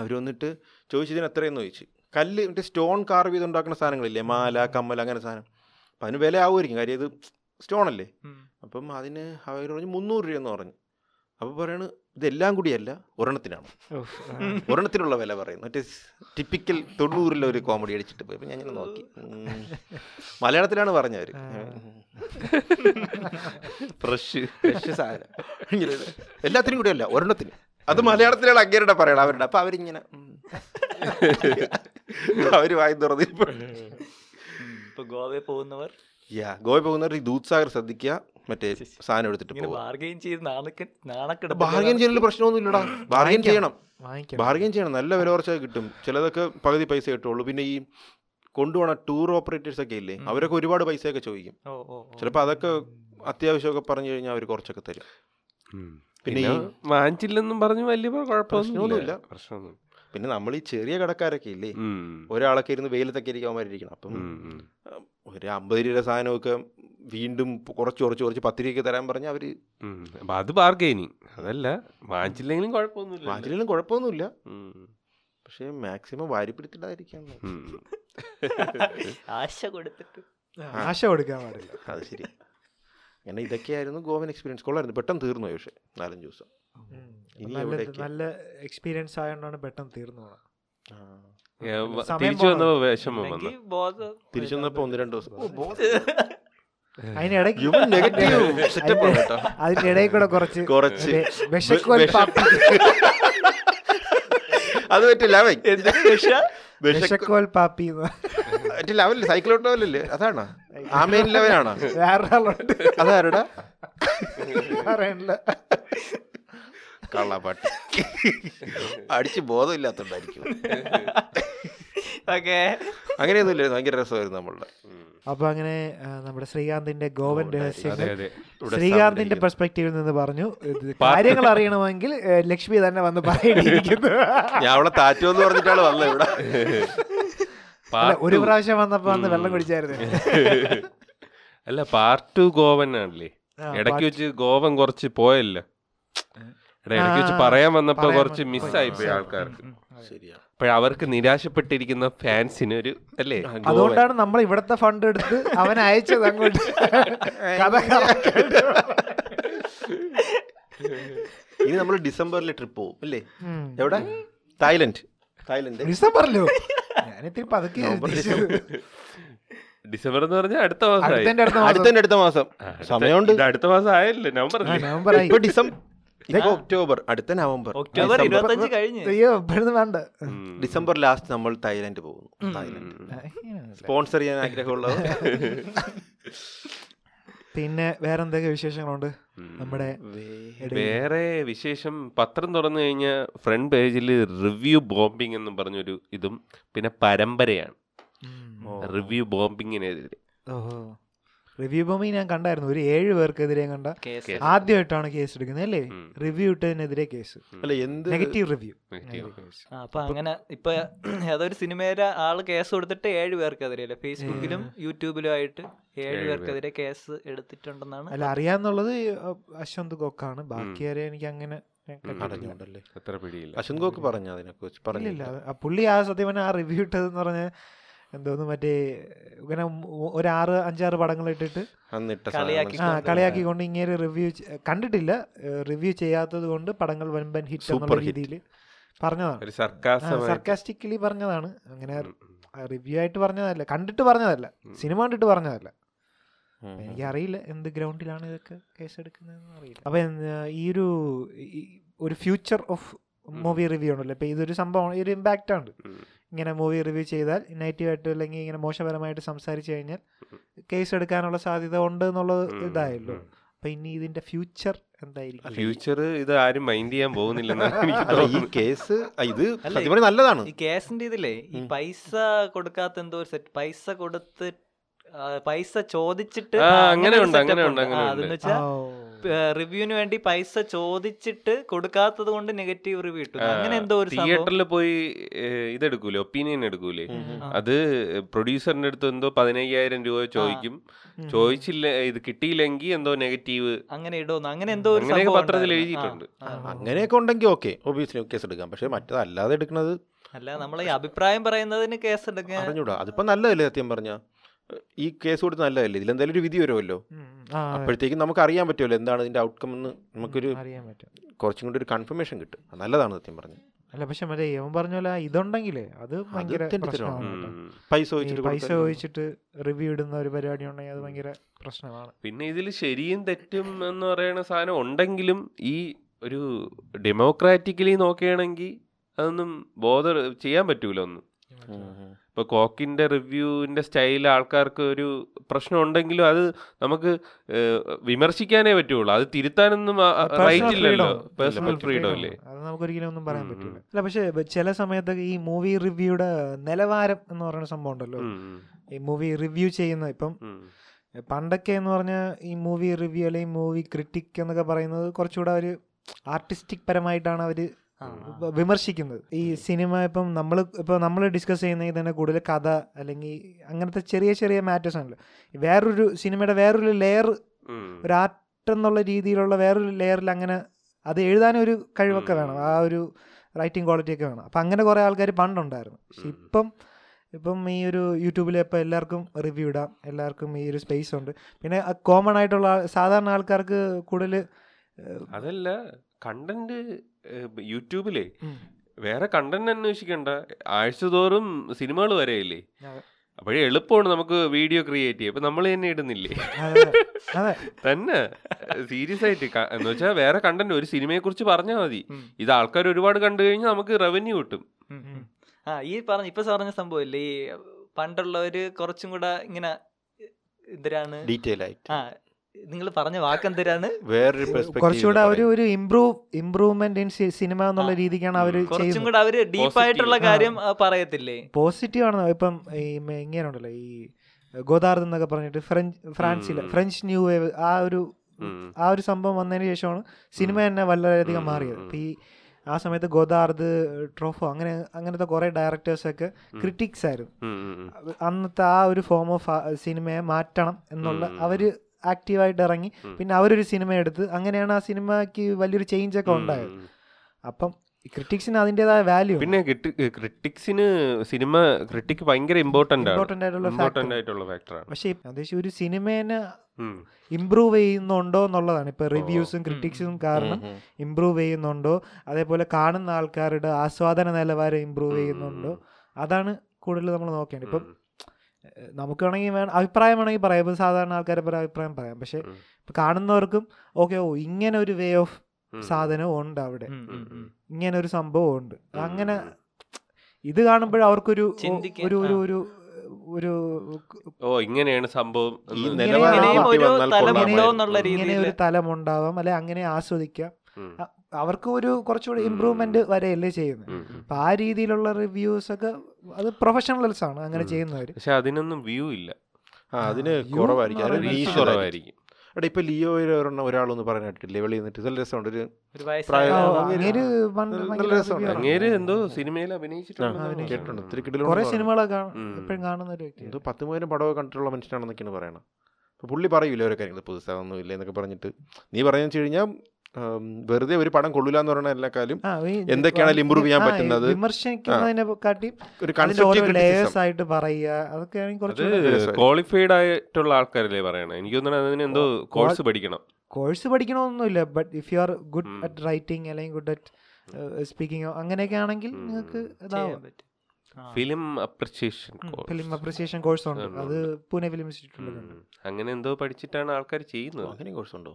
അവർ വന്നിട്ട് ചോദിച്ചതിന് എത്രയെന്ന് ചോദിച്ചു. കല്ല് മറ്റേ സ്റ്റോൺ കാർവ് ചെയ്ത് ഉണ്ടാക്കുന്ന സാധനങ്ങളില്ലേ, മാല കമ്മൽ അങ്ങനെ സാധനം. അപ്പം അതിന് വില ആവുമായിരിക്കും, കാര്യം ഇത് സ്റ്റോണല്ലേ. അപ്പം അതിന് അവർ പറഞ്ഞു 300 രൂപയെന്ന് പറഞ്ഞു. അപ്പോൾ പറയണ് ഇതെല്ലാം കൂടിയല്ല, ഒരെണ്ണത്തിനാണ്, ഒരെണ്ണത്തിനുള്ള വില പറയും. മറ്റേ ടിപ്പിക്കൽ 90-ലെ ഒരു കോമഡി അടിച്ചിട്ട് പോയി. അപ്പം ഞാൻ ഇങ്ങനെ നോക്കി, മലയാളത്തിലാണ് പറഞ്ഞവർ, ഫ്രഷ് സാധനം, എല്ലാത്തിനും കൂടിയല്ല ഒരെണ്ണത്തിന്. അത് മലയാളത്തിലാണ് അങ്ങേരുടെ പറയണം അവരുടെ. അപ്പം അവരിങ്ങനെ അവർ വായി തുറന്നിപ്പോൾ ഗോവയിൽ പോകുന്നവർ ഈ ദൂത്സാഗർ ശ്രദ്ധിക്കുക. മറ്റേ സാധനം എടുത്തിട്ട് ബാർഗെയിൻ ചെയ്യണ പ്രശ്നമൊന്നുമില്ലടാ. ബാർഗെയിൻ ചെയ്യണം നല്ല വില കുറച്ചൊക്കെ കിട്ടും. ചിലതൊക്കെ പകുതി പൈസ കിട്ടുള്ളൂ. പിന്നെ ഈ കൊണ്ടുപോകണ ടൂർ ഓപ്പറേറ്റേഴ്സ് ഒക്കെ ഇല്ലേ, അവരൊക്കെ ഒരുപാട് പൈസയൊക്കെ ചോദിക്കും. ചിലപ്പോൾ അതൊക്കെ അത്യാവശ്യമൊക്കെ പറഞ്ഞു കഴിഞ്ഞാൽ അവർ കുറച്ചൊക്കെ തരും. പിന്നെ വാങ്ങിച്ചില്ലെന്നും പറഞ്ഞു വലിയ കുഴപ്പമൊന്നുമില്ല, പ്രശ്നമൊന്നും. പിന്നെ നമ്മൾ ഈ ചെറിയ കടക്കാരൊക്കെ ഇല്ലേ, ഒരാളൊക്കെ ഇരുന്ന് വെയിലത്തൊക്കെ ഇരിക്കാമാരിക്കണം. അപ്പം ഒരു 50 രൂപയുടെ സാധനമൊക്കെ വീണ്ടും കുറച്ച് 10 രൂപയ്ക്ക് തരാൻ പറഞ്ഞാൽ അവർ അത് ബാർഗെയിനിങ്. അതല്ല, വാങ്ങിച്ചില്ലെങ്കിലും കുഴപ്പമൊന്നുമില്ല. പക്ഷേ മാക്സിമം വാരിപ്പിടിച്ചിട്ടായിരിക്കാം, ആശ കൊടുക്കാൻ പാടില്ല. അത് ശരി. അങ്ങനെ ഇതൊക്കെയായിരുന്നു ഗോവൻ എക്സ്പീരിയൻസ്. കൊള്ളായിരുന്നു, പെട്ടെന്ന് തീർന്നു പോയി. പക്ഷേ 4-5 ദിവസം നല്ല എക്സ്പീരിയൻസ് ആയതുകൊണ്ടാണ് പെട്ടെന്ന് തീർന്നു പോണത്. തിരിച്ചു വന്നപ്പോ 1-2 ദിവസം അതിനിടയിൽ കൂടെ കുറച്ച് അത് പറ്റില്ല. പാപ്പി ലെവൽ സൈക്കിളോട്ട് ലെവലല്ലേ, അതാണ് ആ മെയിൻ ലെവലാണോ? അതാരടാ കള്ളപ്പാട്ട് അടിച്ച് ബോധമില്ലാത്തോണ്ടായിരിക്കും. അങ്ങനെയൊന്നുമില്ല, ഭയങ്കര രസമായിരുന്നു നമ്മളുടെ. അപ്പൊ അങ്ങനെ നമ്മുടെ ശ്രീകാന്തിന്റെ ഗോവൻ രഹസ്യങ്ങൾ ശ്രീകാന്തിന്റെ പെർസ്പെക്ടീവിൽ നിന്ന് പറഞ്ഞു. കാര്യങ്ങൾ അറിയണമെങ്കിൽ ലക്ഷ്മി തന്നെ വന്ന് പറയേണ്ടിയിരിക്കുന്നു. ഞാൻ അവളെ താറ്റോ എന്ന് പറഞ്ഞിട്ടാണ് വന്നത് ഇവിടെ. ഒരു പ്രാവശ്യം വന്നപ്പോ വന്ന് വെള്ളം കുടിച്ചായിരുന്നു. അല്ല, പാർട്ട് 2 ഗോവൻ ആണല്ലേ. ഇടയ്ക്ക് വെച്ച് ഗോവൻ കുറച്ച് പോയല്ലോ, ഇടയ്ക്ക് വെച്ച് പറയാൻ വന്നപ്പോ കുറച്ച് മിസ്സായി പോയി ആൾക്കാർക്ക്. അപ്പോൾ അവർക്ക് നിരാശപ്പെട്ടിരിക്കുന്ന ഫാൻസിന് ഒരു അല്ലേ, അതുകൊണ്ടാണ് നമ്മൾ ഇവിടുത്തെ ഫണ്ട് എടുത്ത് അവൻ അയച്ചത് അങ്ങോട്ട്. ഇനി നമ്മൾ ഡിസംബറിൽ ട്രിപ്പ് പോകും അല്ലേ? എവിടെ? തായ്ലൻഡ്. ഡിസംബറിലോ? ഞാനിട്ട് പതുക്കെ ഡിസംബർ എന്ന് പറഞ്ഞാൽ അടുത്ത മാസം സമയമുണ്ട്. അടുത്ത മാസം ആയല്ലേ നവംബർ ഇപ്പൊ ഡിസംബർ ഒക്ടോബർ അടുത്ത നവംബർ ഡിസംബർ ലാസ്റ്റ് നമ്മൾ തായ്ലൻഡ് പോകുന്നു. സ്പോൺസർ ചെയ്യാൻ ആഗ്രഹമുള്ളത്. പിന്നെ വേറെ എന്തൊക്കെ വിശേഷങ്ങളുണ്ട് നമ്മുടെ? വേറെ വിശേഷം പത്രം തുറന്നു കഴിഞ്ഞാൽ ഫ്രണ്ട് പേജിൽ റിവ്യൂ ബോംബിംഗ് എന്നും പറഞ്ഞൊരു ഇതും പിന്നെ പരമ്പരയാണ് റിവ്യൂ ബോംബിങ്ങിനെതിരെ. റിവ്യൂ ബോംബിംഗ് ഞാൻ കണ്ടായിരുന്നു. ഒരു 7 പേർക്കെതിരെ കണ്ട ആദ്യമായിട്ടാണ് കേസ് എടുക്കുന്നത് അല്ലേ? റിവ്യൂ ഇട്ടതിനെതിരെ കേസ്, നെഗറ്റീവ് റിവ്യൂ. അപ്പൊ അങ്ങനെ ഇപ്പൊ ഏതൊരു സിനിമയിലെ ആള് കേസ് കൊടുത്തിട്ട് 7 പേർക്കെതിരെ അല്ലേ ഫേസ്ബുക്കിലും യൂട്യൂബിലും ആയിട്ട് 7 പേർക്കെതിരെ കേസ് എടുത്തിട്ടുണ്ടെന്നാണ് അല്ല അറിയാന്നുള്ളത്. അശ്വന്ത് ഗോക്കാണ്, ബാക്കിയാരെ എനിക്ക് അങ്ങനെ അശ്വന്ത് ഗോക്ക് പറഞ്ഞു അതിനെക്കുറിച്ച് പറഞ്ഞില്ല. പുള്ളി ആ സത്യം ആ റിവ്യൂ ഇട്ടതെന്ന് പറഞ്ഞ എന്തോന്ന് മറ്റേ ഇങ്ങനെ ഒരു 5-6 പടങ്ങൾ ഇട്ടിട്ട് കളിയാക്കിക്കൊണ്ട് ഇങ്ങനെ റിവ്യൂ കണ്ടിട്ടില്ല, റിവ്യൂ ചെയ്യാത്തത് കൊണ്ട് പടങ്ങൾ വൻപൻ ഹിറ്റ് എന്നുള്ള രീതിയിൽ പറഞ്ഞതാണ്. സർക്കാസ്റ്റിക്കലി പറഞ്ഞതാണ്, അങ്ങനെ റിവ്യൂ ആയിട്ട് പറഞ്ഞതല്ല, കണ്ടിട്ട് പറഞ്ഞതല്ല, സിനിമ കണ്ടിട്ട് പറഞ്ഞതല്ല. എനിക്കറിയില്ല എന്ത് ഗ്രൗണ്ടിലാണ് ഇതൊക്കെ കേസെടുക്കുന്നതെന്ന് അറിയില്ല. അപ്പം ഈ ഒരു ഫ്യൂച്ചർ ഓഫ് മൂവി റിവ്യൂ ഉണ്ടല്ലോ, ഇപ്പം ഇതൊരു സംഭവമാണ്, ഈ ഒരു ഇമ്പാക്റ്റ് ആണ്. ഇങ്ങനെ മൂവി റിവ്യൂ ചെയ്താൽ നെഗറ്റീവായിട്ട് അല്ലെങ്കിൽ ഇങ്ങനെ മോശപരമായിട്ട് സംസാരിച്ചു കഴിഞ്ഞാൽ കേസ് എടുക്കാനുള്ള സാധ്യത ഉണ്ട് എന്നുള്ളത് ഇതായല്ലോ. അപ്പൊ ഇനി ഇതിന്റെ ഫ്യൂച്ചർ എന്തായിരിക്കും? ഫ്യൂച്ചർ ഇത് ആരും മൈൻഡ് ചെയ്യാൻ പോകുന്നില്ല. നല്ലതാണ് ഈ കേസിന്റെ ഇതില്ലേ, ഈ പൈസ കൊടുക്കാത്ത എന്തോ ഒരു സെറ്റ്, പൈസ കൊടുത്ത് പൈസ ചോദിച്ചിട്ട് അതെന്ന് വെച്ചാൽ റിവ്യൂവിന് വേണ്ടി പൈസ ചോദിച്ചിട്ട് കൊടുക്കാത്തത് കൊണ്ട് നെഗറ്റീവ് റിവ്യൂ ഇട്ടു. അങ്ങനെ എന്തോ ഒരു തിയേറ്ററിൽ പോയി ഇതെടുക്കൂലേ, ഒപ്പീനിയൻ എടുക്കൂലേ, അത് പ്രൊഡ്യൂസറിന്റെ അടുത്ത് എന്തോ 15,000 രൂപ ചോദിക്കും, ചോദിച്ചില്ല ഇത് കിട്ടിയില്ലെങ്കിൽ എന്തോ നെഗറ്റീവ് അങ്ങനെ ഇടുന്നു. അങ്ങനെ എന്തോ പത്രത്തിൽ എഴുതിയിട്ടുണ്ട്. അങ്ങനെയൊക്കെ ഉണ്ടെങ്കിൽ ഓക്കെ, ഒബിയസ്ലി കേസ് എടുക്കാം. പക്ഷെ മറ്റേതല്ലാതെ എടുക്കുന്നത് അല്ല, നമ്മളെ ഈ അഭിപ്രായം പറയുന്നതിന് കേസ് എടുക്കാൻ അറിഞ്ഞൂടാ. അതിപ്പോ നല്ലതല്ലേ സത്യം പറഞ്ഞ ഈ കേസ് കൊടുത്ത് നല്ലതല്ലേ, ഇതിലെന്തായാലും ഒരു വിധി വരുമല്ലോ, അപ്പോഴത്തേക്കും നമുക്ക് അറിയാൻ പറ്റുമല്ലോ എന്താണ് ഇതിന്റെ ഔട്ട്കം എന്ന്, നമുക്കൊരു കുറച്ചും കൂടി ഒരു കൺഫർമേഷൻ കിട്ടും. നല്ലതാണ് സത്യം പറഞ്ഞു. അല്ല പക്ഷെ മറ്റേ ഇവൻ പറഞ്ഞ പോലെ ഇതുണ്ടെങ്കിലേ അത് ഭയങ്കര പൈസ ചോദിച്ചിട്ട് റിവ്യൂ ഇടുന്ന ഒരു പരിപാടി ഉണ്ടെങ്കിൽ അത് ഭയങ്കര പ്രശ്നമാണ്. പിന്നെ ഇതിൽ ശരിയും തെറ്റും എന്ന് പറയുന്ന സാധനം ഉണ്ടെങ്കിലും ഈ ഒരു ഡെമോക്രാറ്റിക്കലി നോക്കുകയാണെങ്കിൽ അതൊന്നും ബോധർ ചെയ്യാൻ പറ്റൂല ഒന്നും. ഇപ്പോൾ കോക്കിൻ്റെ റിവ്യൂവിൻ്റെ സ്റ്റൈൽ ആൾക്കാർക്ക് ഒരു പ്രശ്നം ഉണ്ടെങ്കിലും അത് നമുക്ക് വിമർശിക്കാനേ പറ്റുള്ളൂ, അത് തിരുത്താനൊന്നും റൈറ്റ് ഇല്ലല്ലോ, പേഴ്സണൽ ഫ്രീഡം അല്ലേ, അത് നമുക്കൊരിക്കലും ഒന്നും പറയാൻ പറ്റില്ല. അല്ല പക്ഷേ ചില സമയത്തൊക്കെ ഈ മൂവി റിവ്യൂയുടെ നിലവാരം എന്ന് പറയുന്ന സംഭവം ഉണ്ടല്ലോ, ഈ മൂവി റിവ്യൂ ചെയ്യുന്ന ഇപ്പം പണ്ടൊക്കെ എന്ന് പറഞ്ഞാൽ ഈ മൂവി റിവ്യൂ അല്ലെങ്കിൽ മൂവി ക്രിറ്റിക് എന്നൊക്കെ പറയുന്നത് കുറച്ചുകൂടെ ഒരു ആർട്ടിസ്റ്റിക് പരമായിട്ടാണ് അവർ വിമർശിക്കുന്നത്. ഈ സിനിമ ഇപ്പം നമ്മൾ ഡിസ്കസ് ചെയ്യുന്നെങ്കിൽ തന്നെ കൂടുതൽ കഥ അല്ലെങ്കിൽ അങ്ങനത്തെ ചെറിയ ചെറിയ മാറ്റേഴ്സ് ആണല്ലോ. വേറൊരു സിനിമയുടെ വേറൊരു ലെയർ, ഒരു ആർട്ട് എന്നുള്ള രീതിയിലുള്ള വേറൊരു ലെയറിൽ അങ്ങനെ അത് എഴുതാനൊരു കഴിവൊക്കെ വേണം, ആ ഒരു റൈറ്റിംഗ് ക്വാളിറ്റി ഒക്കെ വേണം. അപ്പം അങ്ങനെ കുറേ ആൾക്കാർ പണ്ടുണ്ടായിരുന്നു. പക്ഷെ ഇപ്പം ഈ ഒരു യൂട്യൂബിൽ ഇപ്പം എല്ലാവർക്കും റിവ്യൂ ഇടാം, എല്ലാവർക്കും ഈ ഒരു സ്പേസ് ഉണ്ട്. പിന്നെ കോമൺ ആയിട്ടുള്ള സാധാരണ ആൾക്കാർക്ക് കൂടുതൽ അതല്ല കണ്ടന്റ്, യൂട്യൂബിലെ വേറെ കണ്ടന്റ് അന്വേഷിക്കണ്ട, ആഴ്ചതോറും സിനിമകൾ വരെയില്ലേ, അപ്പോഴേ എളുപ്പമാണ് നമുക്ക് വീഡിയോ ക്രിയേറ്റ് ചെയ്യാം. ഇപ്പൊ നമ്മൾ തന്നെ ഇടുന്നില്ലേ തന്നെ സീരിയസ് ആയിട്ട്, എന്ന് വെച്ചാൽ വേറെ കണ്ടന്റ്, ഒരു സിനിമയെ കുറിച്ച് പറഞ്ഞാൽ മതി, ഇത് ആൾക്കാർ ഒരുപാട് കണ്ടു കഴിഞ്ഞാൽ നമുക്ക് റവന്യൂ കിട്ടും. ആ ഈ പറഞ്ഞു ഇപ്പൊ പറഞ്ഞ സംഭവം ഇല്ലേ, ഈ പണ്ടുള്ളവര് കുറച്ചും കൂടെ ഇങ്ങനെ ഇതിലാണ് ഡീറ്റെയിൽ ആയിട്ട് നിങ്ങൾ പറഞ്ഞ വാക്കെന്തരാണ് കുറച്ചുകൂടെ ഒരു ഇംപ്രൂവ്മെന്റ് ഇൻ സിനിമ എന്നുള്ള രീതിക്കാണ് അവർ കുറച്ചും കൂടെ അവർ ഡീപ്പായിട്ടുള്ള കാര്യം പറയത്തില്ലേ, പോസിറ്റീവ് ആണ്. ഇപ്പം ഇങ്ങനെ ഉണ്ടല്ലോ ഈ ഗോദാർദ് എന്നൊക്കെ പറഞ്ഞിട്ട് ഫ്രാൻസിലെ ഫ്രഞ്ച് ന്യൂ വേവ് ആ ഒരു സംഭവം വന്നതിന് ശേഷമാണ് സിനിമ തന്നെ വളരെയധികം മാറിയത്. അപ്പം ഈ ആ സമയത്ത് ഗോദാർദ്, ട്രോഫോ അങ്ങനത്തെ കുറേ ഡയറക്ടേഴ്സൊക്കെ ക്രിറ്റിക്സ് ആയിരുന്നു. അന്നത്തെ ആ ഒരു ഫോം ഓഫ് സിനിമയെ മാറ്റണം എന്നുള്ള അവർ ആക്റ്റീവായിട്ട് ഇറങ്ങി. പിന്നെ അവരൊരു സിനിമ എടുത്ത് അങ്ങനെയാണ് ആ സിനിമയ്ക്ക് വലിയൊരു ചേഞ്ച് ഒക്കെ ഉണ്ടായത്. അപ്പം ക്രിറ്റിക്സിന് അതിൻ്റെതായ വാല്യൂ. പിന്നെ ക്രിറ്റിക്സിന് സിനിമ ക്രിറ്റിക് ഭയങ്കര ഇമ്പോർട്ടൻ്റ് ആയിട്ടുള്ള ഫാക്ടറാണ്. പക്ഷേ ഏകദേശം ഒരു സിനിമേനെ ഇമ്പ്രൂവ് ചെയ്യുന്നുണ്ടോ എന്നുള്ളതാണ് ഇപ്പം റിവ്യൂസും ക്രിറ്റിക്സും കാരണം ഇമ്പ്രൂവ് ചെയ്യുന്നുണ്ടോ, അതേപോലെ കാണുന്ന ആൾക്കാരുടെ ആസ്വാദന നിലവാരം ഇമ്പ്രൂവ് ചെയ്യുന്നുണ്ടോ, അതാണ് കൂടുതൽ നമ്മൾ നോക്കേണ്ട. ഇപ്പം നമുക്ക് വേണമെങ്കിൽ അഭിപ്രായം വേണമെങ്കിൽ പറയാം, ഇപ്പം സാധാരണ ആൾക്കാരെ പറയാം, അഭിപ്രായം പറയാം. പക്ഷെ ഇപ്പം കാണുന്നവർക്കും ഓക്കെ, ഓ ഇങ്ങനെ ഒരു വേ ഓഫ് സാധനം ഉണ്ട് അവിടെ, ഇങ്ങനെ ഒരു സംഭവം ഉണ്ട്, അങ്ങനെ ഇത് കാണുമ്പോൾ അവർക്കൊരു ഒരു ഒരു ഒരു ഇങ്ങനെയാണ് സംഭവം, ഇങ്ങനെ ഒരു തലമുണ്ടാവാം, അല്ലെ അങ്ങനെ ആസ്വദിക്കാം, അവർക്ക് ഒരു കുറച്ചുകൂടി ഇമ്പ്രൂവ്മെന്റ് വരെയല്ലേ ചെയ്യുന്നത്. അപ്പൊ ആ രീതിയിലുള്ള റിവ്യൂസ് ഒക്കെ അത് പ്രൊഫഷണൽസ് ആണ് അങ്ങനെ ചെയ്യുന്നവര്. പക്ഷെ അതിനൊന്നും വ്യൂ ഇല്ല, അതിന് കുറവായിരിക്കും. അവിടെ ഇപ്പൊ ലിയോ ഒരെണ്ണം ഒരാളൊന്ന് പറയാനായിട്ടില്ലേ, വെളിയിൽ നിന്നിട്ട് നല്ല രസമുണ്ട്, ഒരു രസമുണ്ട്, എന്തോ സിനിമയിൽ അഭിനയിച്ചിട്ടുണ്ട്, ഒത്തിരി കിടലോ 10,000 പടമൊക്കെ കണ്ടിട്ടുള്ള മനുഷ്യനാണെന്നൊക്കെയാണ് പറയണത്. അപ്പൊ പുള്ളി പറയൂല ഓരോ കാര്യങ്ങൾ, പുതുസാന്നും ഇല്ല എന്നൊക്കെ പറഞ്ഞിട്ട്. നീ പറയാന്ന് വെച്ച് കഴിഞ്ഞാൽ വെറുതെ ഒരു പടം കൊള്ളൂല എന്ന് പറയുന്ന എല്ലാ കാര്യം എന്തൊക്കെയാണെങ്കിലും ഇമ്പ്രൂവ് ചെയ്യാൻ പറ്റുന്നത് ക്വാളിഫൈഡ് ആയിട്ടുള്ള ആൾക്കാരല്ലേ പറയണേ. എനിക്ക് തോന്നുന്നത് അതിന് എന്തോ കോഴ്സ് പഠിക്കണം, കോഴ്സ് പഠിക്കണമെന്നില്ല. But if you are good at writing അല്ലെങ്കിൽ ഗുഡ് അറ്റ് സ്പീക്കിംഗ് അങ്ങനെയൊക്കെ ആണെങ്കിൽ നിങ്ങൾക്ക് ഇതാവാൻ പറ്റും. ഫിലിം അപ്രിസിയേഷൻ കോഴ്സ് ഉണ്ട്, അത് പൂനെ ഫിലിം ഇൻസ്റ്റിറ്റ്യൂട്ടിലുണ്ട്. അങ്ങനെ എന്തോ പഠിച്ചിട്ടാണ് ആൾക്കാർ ചെയ്യുന്നത്. അങ്ങനെ കോഴ്സ് ഉണ്ടോ?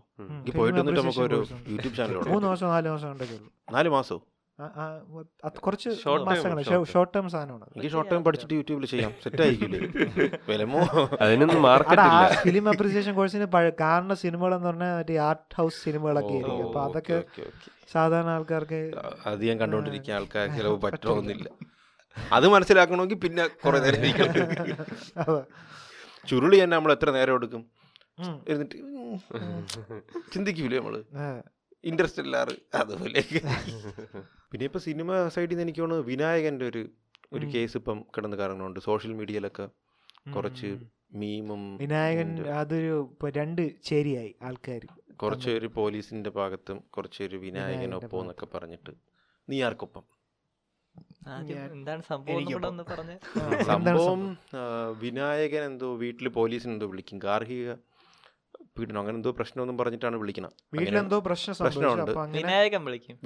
പോയിട്ട് വന്നിട്ട് നമുക്ക് ഒരു യൂട്യൂബ് ചാനൽ 3 മാസം 4 മാസം ഉണ്ടെങ്കിൽ 4 മാസോ കുറച്ച് ഷോർട്ട് ടേം സാധനമാണ്. എനിക്ക് ഷോർട്ട് ടേം പഠിച്ചിട്ട് യൂട്യൂബിൽ ചെയ്യാം, സെറ്റ് ആയിരിക്കില്ലേ? വിലമോ അതിനൊന്നും മാർക്കറ്റില്ല. ഫിലിം അപ്രിസിയേഷൻ കോഴ്സിന് കാരണം സിനിമകൾ എന്ന് പറഞ്ഞാൽ മറ്റേ ആർട്ട് ഹൗസ് സിനിമകളൊക്കെ ആയിരിക്കും. അപ്പൊ അതൊക്കെ സാധാരണ ആൾക്കാർക്ക് അധികം കണ്ടുകൊണ്ടിരിക്കുന്ന ആൾക്കാർക്ക് ചിലവ് പറ്റണമെന്നില്ല. അത് മനസ്സിലാക്കണമെങ്കിൽ പിന്നെ കുറെ നേരം ചുരുളി തന്നെ നമ്മൾ എത്ര നേരം എടുക്കും എന്നിട്ട് ചിന്തിക്കൂലേ നമ്മള്. ഇൻട്രസ്റ്റെല്ലാർ അതുപോലെ. പിന്നെ ഇപ്പൊ സിനിമ സൈഡിൽ നിന്ന് എനിക്ക് തോന്നുന്നു വിനായകന്റെ ഒരു കേസ് ഇപ്പം കിടന്ന് കറങ്ങുന്നുണ്ട് സോഷ്യൽ മീഡിയയിലൊക്കെ. കുറച്ച് മീമും വിനായകൻ അതൊരു 2 ചേരിയായി ആൾക്കാർ, കുറച്ചൊരു പോലീസിന്റെ ഭാഗത്തും കുറച്ചൊരു വിനായകനൊപ്പം എന്നൊക്കെ പറഞ്ഞിട്ട്. നീ ആർക്കൊപ്പം? സംഭവം വിനായകൻ എന്തോ വീട്ടില് പോലീസിന് എന്തോ വിളിക്കും, ഗാർഹിക പീഡനം അങ്ങനെ എന്തോ പ്രശ്നമൊന്നും പറഞ്ഞിട്ടാണ് വിളിക്കണം. വീട്ടിലെന്തോ പ്രശ്നമുണ്ട്,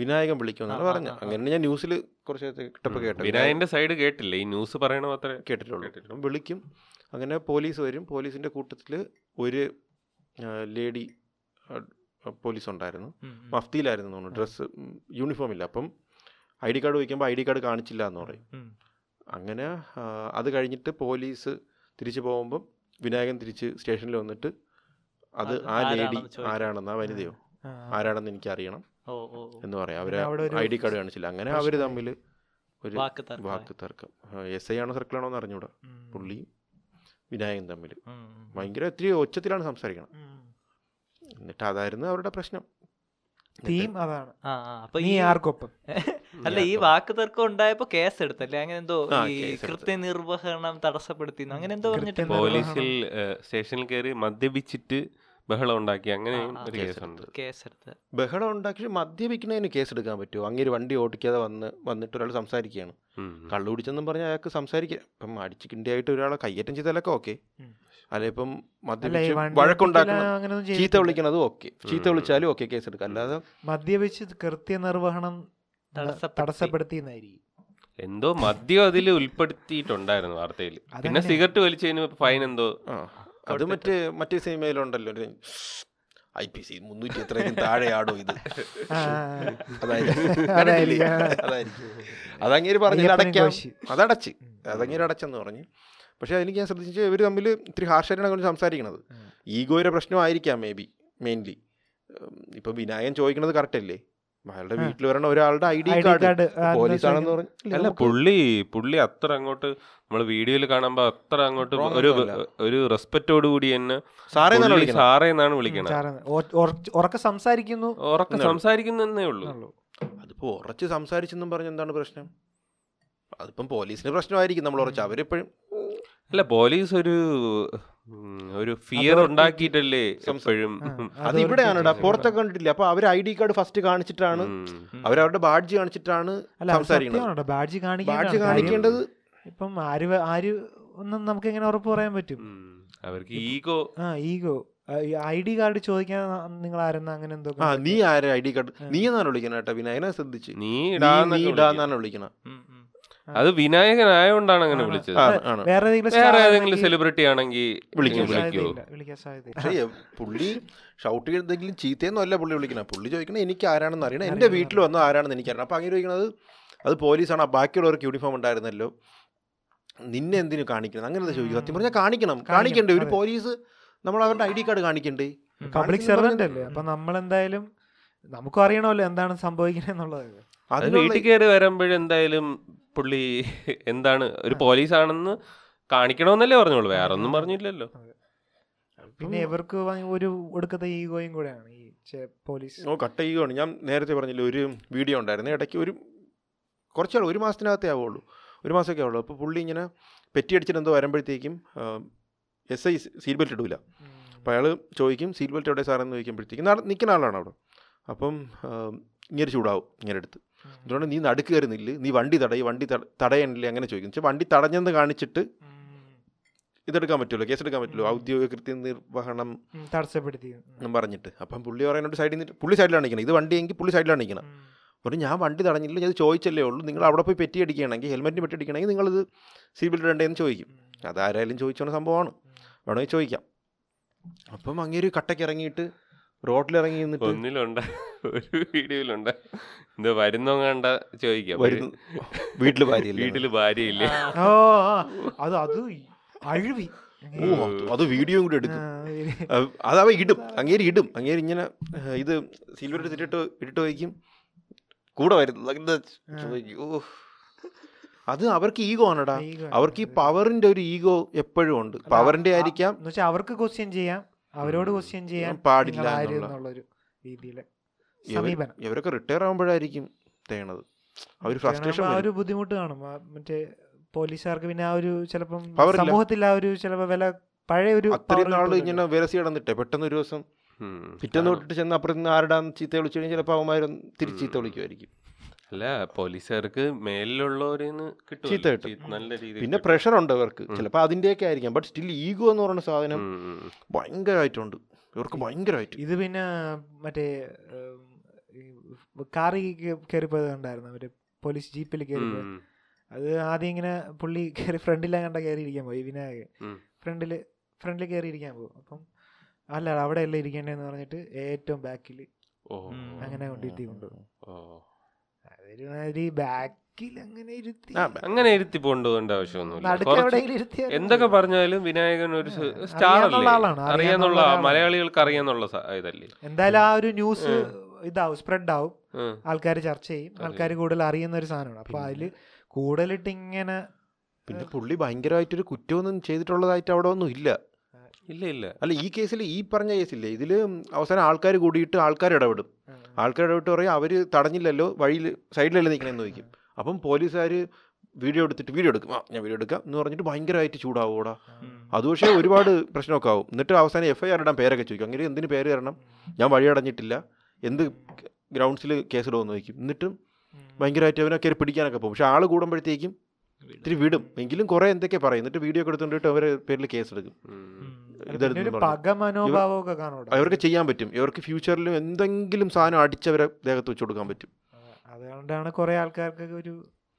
വിനായകൻ വിളിക്കും എന്നാണ് പറഞ്ഞ. അങ്ങനെ ഞാൻ ന്യൂസിൽ കുറച്ച് കിട്ടപ്പോൾ കേട്ടു. വിനായകന്റെ സൈഡ് കേട്ടില്ല, ഈ ന്യൂസ് പറയണ മാത്രമേ കേട്ടിട്ടുള്ളൂ. വിളിക്കും, അങ്ങനെ പോലീസ് വരും. പോലീസിന്റെ കൂട്ടത്തില് ഒരു ലേഡി പോലീസ് ഉണ്ടായിരുന്നു, മഫ്തിയിലായിരുന്നു തോന്നുന്നു, ഡ്രസ്സ് യൂണിഫോം ഇല്ല. അപ്പം ID കാർഡ് ചോദിക്കുമ്പോൾ ID കാർഡ് കാണിച്ചില്ല എന്ന് പറയും. അങ്ങനെ അത് കഴിഞ്ഞിട്ട് പോലീസ് തിരിച്ചു പോകുമ്പം വിനായകൻ തിരിച്ച് സ്റ്റേഷനിൽ വന്നിട്ട് അത് ആ ലേഡി ആരാണെന്ന്, ആ വനിതയോ ആരാണെന്ന് എനിക്ക് അറിയണം എന്ന് പറയാം. അവര് ID കാർഡ് കാണിച്ചില്ല. അങ്ങനെ അവര് തമ്മിൽ ഒരു വാക്ക് തർക്കം. SI ആണോ സർക്കിളാണോ എന്ന് അറിഞ്ഞൂടാ, പുള്ളി വിനായകൻ തമ്മിൽ ഭയങ്കര ഒത്തിരി ഒച്ചത്തിലാണ് സംസാരിക്കണം. എന്നിട്ട് അതായിരുന്നു അവരുടെ പ്രശ്നം. അല്ല, ഈ വാക്ക് തർക്കം ഉണ്ടായപ്പോ കേസ് എടുത്തല്ലേ? അങ്ങനെ എന്തോ കൃത്യനിർവഹണം തടസ്സപ്പെടുത്തി അങ്ങനെ എന്തോ പറഞ്ഞിട്ട് പോലീസിൽ സ്റ്റേഷനിൽ കയറി മദ്യപിച്ചിട്ട് ബഹളം ഉണ്ടാക്കി അങ്ങനെ ഒരു കേസുണ്ട്. കേസെടുത്ത് ബഹളം ഉണ്ടാക്കി മദ്യപിക്കുന്നതിന് കേസെടുക്കാൻ പറ്റുമോ? അങ്ങനെ വണ്ടി ഓടിക്കാതെ വന്നിട്ട് ഒരാൾ സംസാരിക്കുകയാണ്, കള്ളു കുടിച്ചെന്നും പറഞ്ഞാൽ അയാൾക്ക് സംസാരിക്കാം. ഇപ്പം അടിച്ച് കിണ്ടിയായിട്ട് ഒരാളെ കയ്യേറ്റം ചെയ്താലൊക്കെ ഓക്കെ, അല്ലെ? ഇപ്പം മദ്യപിച്ച് വഴക്കുണ്ടാക്കണം, ചീത്ത വിളിക്കണത് ഓക്കെ, ചീത്ത വിളിച്ചാലും ഓക്കെ, കേസെടുക്കാം. അല്ലാതെ മദ്യപിച്ച് കൃത്യനിർവഹണം തടസ്സപ്പെടുത്തി എന്തോ മദ്യം അതിൽ ഉൾപ്പെടുത്തിയിട്ടുണ്ടായിരുന്നു വാർത്തയിൽ. പിന്നെ സിഗരറ്റ് വലിച്ചതിന് ഫൈൻ എന്തോ. അത് മറ്റേ സിനിമയിലുണ്ടല്ലോ, 300 എത്രയും താഴെയാടോ ഇത്, അതങ്ങനെ പറഞ്ഞില്ല, അടയ്ക്കാം, അതടച്ച് അതങ്ങനെ അടച്ചെന്ന് പറഞ്ഞു. പക്ഷെ എനിക്ക് ഞാൻ ശ്രദ്ധിച്ചു ഇവർ തമ്മിൽ ഇത്തിരി ഹാർഷായിട്ടാണ് കൊണ്ട് സംസാരിക്കണത്. ഈഗോയുടെ പ്രശ്നമായിരിക്കാം മേ ബി, മെയിൻലി. ഇപ്പൊ വിനായകൻ ചോദിക്കണത് കറക്റ്റ് അല്ലേ? അയാളുടെ വീട്ടിൽ വരണ ഒരാളുടെ ID കാർഡ് പോലീസാണെന്ന് പറഞ്ഞു. അല്ല, പുള്ളി അത്ര അങ്ങോട്ട് നമ്മള് വീഡിയോയിൽ കാണുമ്പോ അത്ര അങ്ങോട്ട് ഒരു റെസ്പെക്റ്റോട് കൂടി തന്നെ സാറേ എന്നാണ് വിളിക്കണത്. ഉറക്കെ സംസാരിക്കുന്നു എന്നേ ഉള്ളൂ. അതിപ്പോ ഉറച്ച് സംസാരിച്ചെന്നും പറഞ്ഞ എന്താണ് പ്രശ്നം? അതിപ്പം പോലീസിന് പ്രശ്നമായിരിക്കും. നമ്മൾ ഉറച്ച് അവരെപ്പോഴും അല്ല, പോലീസ് ഒരു ഫിയർ ഉണ്ടാക്കിയിട്ടല്ലേ എപ്പോഴും. അത് ഇവിടെയാണ്, പുറത്തൊക്കെ കണ്ടിട്ടില്ല. അപ്പൊ അവർ ID കാർഡ് ഫസ്റ്റ് കാണിച്ചിട്ടാണ്, അവരവരുടെ ബാഡ്ജ് കാണിച്ചിട്ടാണ് സംസാരിക്കുന്നത്. ബാഡ്ജ് കാണിക്കേണ്ടത് ഇപ്പം ആര് ഒന്നും നമുക്ക് എങ്ങനെ ഉറപ്പ് പറയാൻ പറ്റും? അവർക്ക് ഈഗോ. ID കാർഡ് ചോദിക്കാൻ നിങ്ങൾ ആരെന്നാ അങ്ങനെ എന്തോ, നീ ആരെ ID കാർഡ് നീ എന്നാണ് വിളിക്കണേട്ടാ വിനായകനെ ശ്രദ്ധിച്ച്, നീ ഇടാന്നാണ് വിളിക്കണം. അത് വിനായകൻ ആയതുകൊണ്ടാണ് അങ്ങനെ വിളിച്ചത്. വേറെ ഏതെങ്കിലും സെലിബ്രിറ്റി ആണെങ്കിൽ വിളിക്കുമോ? പുള്ളി ഷൗട്ട് ചെയ്തെങ്കിലും ചീത്തയെന്നും അല്ല പുള്ളി വിളിക്കണം. പുള്ളി ചോദിക്കണം എനിക്ക് ആരാണെന്ന് അറിയണം, എൻ്റെ വീട്ടിൽ വന്ന ആരാണെന്ന് എനിക്കറിയണം. അപ്പം അങ്ങനെ ചോദിക്കുന്നത് അത് പോലീസാണ്, ബാക്കിയുള്ളവർക്ക് യൂണിഫോം ഉണ്ടായിരുന്നല്ലോ, നിന്നെ എന്തിനു കാണിക്കണം അങ്ങനെ ചോദിക്കും. സത്യം പറഞ്ഞാൽ കാണിക്കണ്ടേ ഒരു പോലീസ്, നമ്മൾ അവരുടെ ID കാർഡ് കാണിക്കണ്ടേ? പബ്ലിക് സർവന്റ് അല്ലേ, അപ്പം നമ്മളെന്തായാലും നമുക്കും അറിയണമല്ലോ എന്താണ് സംഭവിക്കണെന്നുള്ളത്. അത് വീട്ടിൽ കയറി വരുമ്പോഴെന്തായാലും പുള്ളി എന്താണ് ഒരു പോലീസാണെന്ന് കാണിക്കണമെന്നല്ലേ പറഞ്ഞോളൂ, വേറെ ഒന്നും പറഞ്ഞില്ലല്ലോ. പിന്നെ ഇവർക്ക് ഒരു ഒടുക്കത്തെ ഈഗോയും കൂടെയാണ് ഈ പോലീസ്. ഓ കട്ട ഈഗോ ആണ്. ഞാൻ നേരത്തെ പറഞ്ഞില്ല, ഒരു വീഡിയോ ഉണ്ടായിരുന്നു ഇടയ്ക്ക്, ഒരു കുറച്ചാൾ ഒരു മാസത്തിനകത്തേ ആവുള്ളൂ, ഒരു മാസമൊക്കെ ആവുള്ളൂ. അപ്പോൾ പുള്ളി ഇങ്ങനെ പെറ്റിയടിച്ചിട്ട് എന്തോ വരുമ്പോഴത്തേക്കും SI സീറ്റ് ബെൽറ്റ് ഇടൂല. അപ്പോൾ അയാൾ ചോദിക്കും സീറ്റ് ബെൽറ്റ് എവിടെ സാറെന്ന് ചോദിക്കുമ്പോഴത്തേക്കും നിൽക്കുന്ന ആളാണ് അവിടെ. അപ്പം ഇങ്ങനെ ചൂടാവും ഇങ്ങനെ എടുത്ത്, അതുകൊണ്ട് നീ നടുക്ക് കയറുന്നില്ല, നീ വണ്ടി തടയും, വണ്ടി തടയണില്ലേ അങ്ങനെ ചോദിക്കും. പക്ഷേ വണ്ടി തടഞ്ഞെന്ന് കാണിച്ചിട്ട് ഇതെടുക്കാൻ പറ്റുമല്ലോ, കേസെടുക്കാൻ പറ്റുമല്ലോ, ഔദ്യോഗിക കൃത്യ നിർവഹണം തടസ്സപ്പെടുത്തി പറഞ്ഞിട്ട്. അപ്പം പുള്ളി പറയുന്നുണ്ട് സൈഡിൽ നിന്ന്, പുള്ളി സൈഡിലാണ് നിൽക്കണം, ഇത് വണ്ടിയെങ്കിൽ പുള്ളി സൈഡിലാണ് നിൽക്കണം. പറഞ്ഞു ഞാൻ വണ്ടി തടഞ്ഞില്ല, ഞാൻ ചോദിച്ചല്ലേ ഉള്ളൂ, നിങ്ങൾ അവിടെ പോയി പെറ്റി അടിക്കുകയാണെങ്കിൽ, ഹെൽമെറ്റിന് പെറ്റി അടിക്കുകയാണെങ്കിൽ നിങ്ങളിത് സീറ്റ് ബെൽറ്റ് ഇടേണ്ടതെന്ന് ചോദിക്കും. അതാരായാലും ചോദിച്ചോണ സംഭവമാണ്, വേണമെങ്കിൽ ചോദിക്കാം. അപ്പം അങ്ങനെ ഒരു കട്ടയ്ക്ക് ഇറങ്ങിയിട്ട് റോഡിലിറങ്ങി നിന്നിട്ട് ഒന്നിലുണ്ട്, ഒരു വീഡിയോയിലുണ്ട്, എന്താ വരുന്നോങ്ങാണ്ട ചോദിക്കാം വീട്ടില് ഭാര്യയില്ലേ, അത് വീഡിയോയും കൂടി എടുക്കും, അതവ ഇടും, അങ്ങേര് ഇങ്ങനെ ഇത് സിൽവർ ഇട്ടിട്ട് വയ്ക്കും, കൂടെ വരുന്നത് അത് അവർക്ക് ഈഗോ ആണടാ, അവർക്ക് ഈ പവറിന്റെ ഒരു ഈഗോ എപ്പോഴും ഉണ്ട്. പവറിന്റെ ആയിരിക്കാം, അവർക്ക് ക്വസ്റ്റ്യൻ ചെയ്യാം, അവരോട് ക്വസ്റ്റ്യൻ ചെയ്യാൻ പാടില്ല എന്നുള്ളൊരു രീതിയിൽ ഇവരൊക്കെ റിട്ടയർ ആകുമ്പോഴായിരിക്കും തേണത്. അവർ ഫ്രസ്ട്രേഷൻ, ആ ഒരു ബുദ്ധിമുട്ട് കാണും മറ്റേ പോലീസുകാർക്ക്. പിന്നെ ആ ഒരു ചിലപ്പം സമൂഹത്തിൽ ആ ഒരു ചിലപ്പോൾ വില, പഴയ ഒരു അത്രയും നാൾ ഇങ്ങനെ വിരസി കിടന്നിട്ടേ പെട്ടെന്ന് ഒരു ദിവസം പിറ്റേന്ന് തൊട്ടിട്ട് ചെന്ന് അപ്പുറത്തുനിന്ന് ആരുടാന്ന് ചീത്ത വിളിച്ചു കഴിഞ്ഞാൽ ചിലപ്പോൾ അവന്മാരും തിരിച്ച് ചീത്ത വിളിക്കുമായിരിക്കും. അല്ല പോലീസുകാർക്ക് മേലിലുള്ളവരെന്ന് കിട്ടും ചീത്ത കിട്ടും നല്ല രീതിയിൽ. പിന്നെ പ്രഷറുണ്ട് അവർക്ക്, ചിലപ്പോൾ അതിൻ്റെയൊക്കെ ആയിരിക്കാം. ബട്ട് സ്റ്റിൽ ഈഗോ എന്ന് പറയുന്ന സാധനം ഭയങ്കരമായിട്ടുണ്ട് ഇവർക്ക്, ഭയങ്കരമായിട്ട്. ഇത് പിന്നെ മറ്റേ കാറി കയറിപ്പോയത് കണ്ടായിരുന്നു, മറ്റേ പോലീസ് ജീപ്പിൽ കയറിപ്പോയത്. അത് ആദ്യം ഇങ്ങനെ പുള്ളി കയറി ഫ്രണ്ടിലെ കണ്ട കയറിയിരിക്കാൻ പോയി വിനായകൻ, ഫ്രണ്ടിൽ കയറിയിരിക്കാൻ പോകും. അപ്പം അല്ല അവിടെ എല്ലാം ഇരിക്കേണ്ടതെന്ന് പറഞ്ഞിട്ട് ഏറ്റവും ബാക്കിൽ അങ്ങനെ കൊണ്ടിരുത്തി കൊണ്ടുപോകും. അങ്ങനെ ഇരുത്തി പോകേണ്ട ആവശ്യമൊന്നുമില്ല. എന്തൊക്കെ പറഞ്ഞാലും വിനായകൻ ഒരു സ്റ്റാർ അല്ലേ, അറിയാന്നുള്ള മലയാളികൾക്ക് അറിയാന്നുള്ള ഇതല്ലേ. എന്തായാലും ആ ഒരു ന്യൂസ് ഇതാവും, സ്പ്രെഡ് ആവും, ആൾക്കാർ ചർച്ച ചെയ്യും, ആൾക്കാർ കൂടുതൽ അറിയുന്ന ഒരു സാധനമാണ്. അപ്പൊ അതില് കൂടുതലിട്ട് ഇങ്ങനെ. പിന്നെ പുള്ളി ഭയങ്കരമായിട്ടൊരു കുറ്റമൊന്നും ചെയ്തിട്ടുള്ളതായിട്ട് അവിടെ ഒന്നും ഇല്ല ഇല്ല ഇല്ല അല്ല ഈ കേസിൽ, ഈ പറഞ്ഞ കേസില്ലേ, ഇതിൽ അവസാനം ആൾക്കാർ കൂടിയിട്ട് ആൾക്കാർ ഇടപെട്ട് പറയും അവർ തടഞ്ഞില്ലല്ലോ, വഴിയിൽ സൈഡിലല്ലേ നിൽക്കണമെന്ന് ചോദിക്കും. അപ്പം പോലീസുകാർ വീഡിയോ എടുക്കും, ആ ഞാൻ വീഡിയോ എടുക്കാം എന്ന് പറഞ്ഞിട്ട് ഭയങ്കരമായിട്ട് ചൂടാവൂടാ. അത് പക്ഷേ ഒരുപാട് പ്രശ്നമൊക്കെ ആവും. എന്നിട്ട് അവസാനം FIR ഇടാൻ പേരൊക്കെ ചോദിക്കും. അങ്ങനെ എന്തിന് പേര് തരണം, ഞാൻ വഴി അടഞ്ഞിട്ടില്ല, എന്ത് ഗ്രൗണ്ട്സിൽ കേസിടുമെന്ന് ചോദിക്കും. എന്നിട്ടും ഭയങ്കരമായിട്ട് അവനെ കയറി പിടിക്കാനൊക്കെ പോകും. പക്ഷേ ആൾ കൂടുമ്പോഴത്തേക്കും ഇത്തിരി വിടും, എങ്കിലും കുറേ എന്തൊക്കെ പറയും. എന്നിട്ട് വീഡിയോ ഒക്കെ എടുത്തുകൊണ്ടിട്ട് അവരെ പേരിൽ കേസെടുക്കും. അവർക്ക് ചെയ്യാൻ പറ്റും, ഇവർക്ക് ഫ്യൂച്ചറിലും എന്തെങ്കിലും സാധനം അടിച്ചവരെ ദേഹത്ത് വെച്ച് കൊടുക്കാൻ പറ്റും. അതുകൊണ്ടാണ് കുറെ ആൾക്കാർക്ക് ഒരു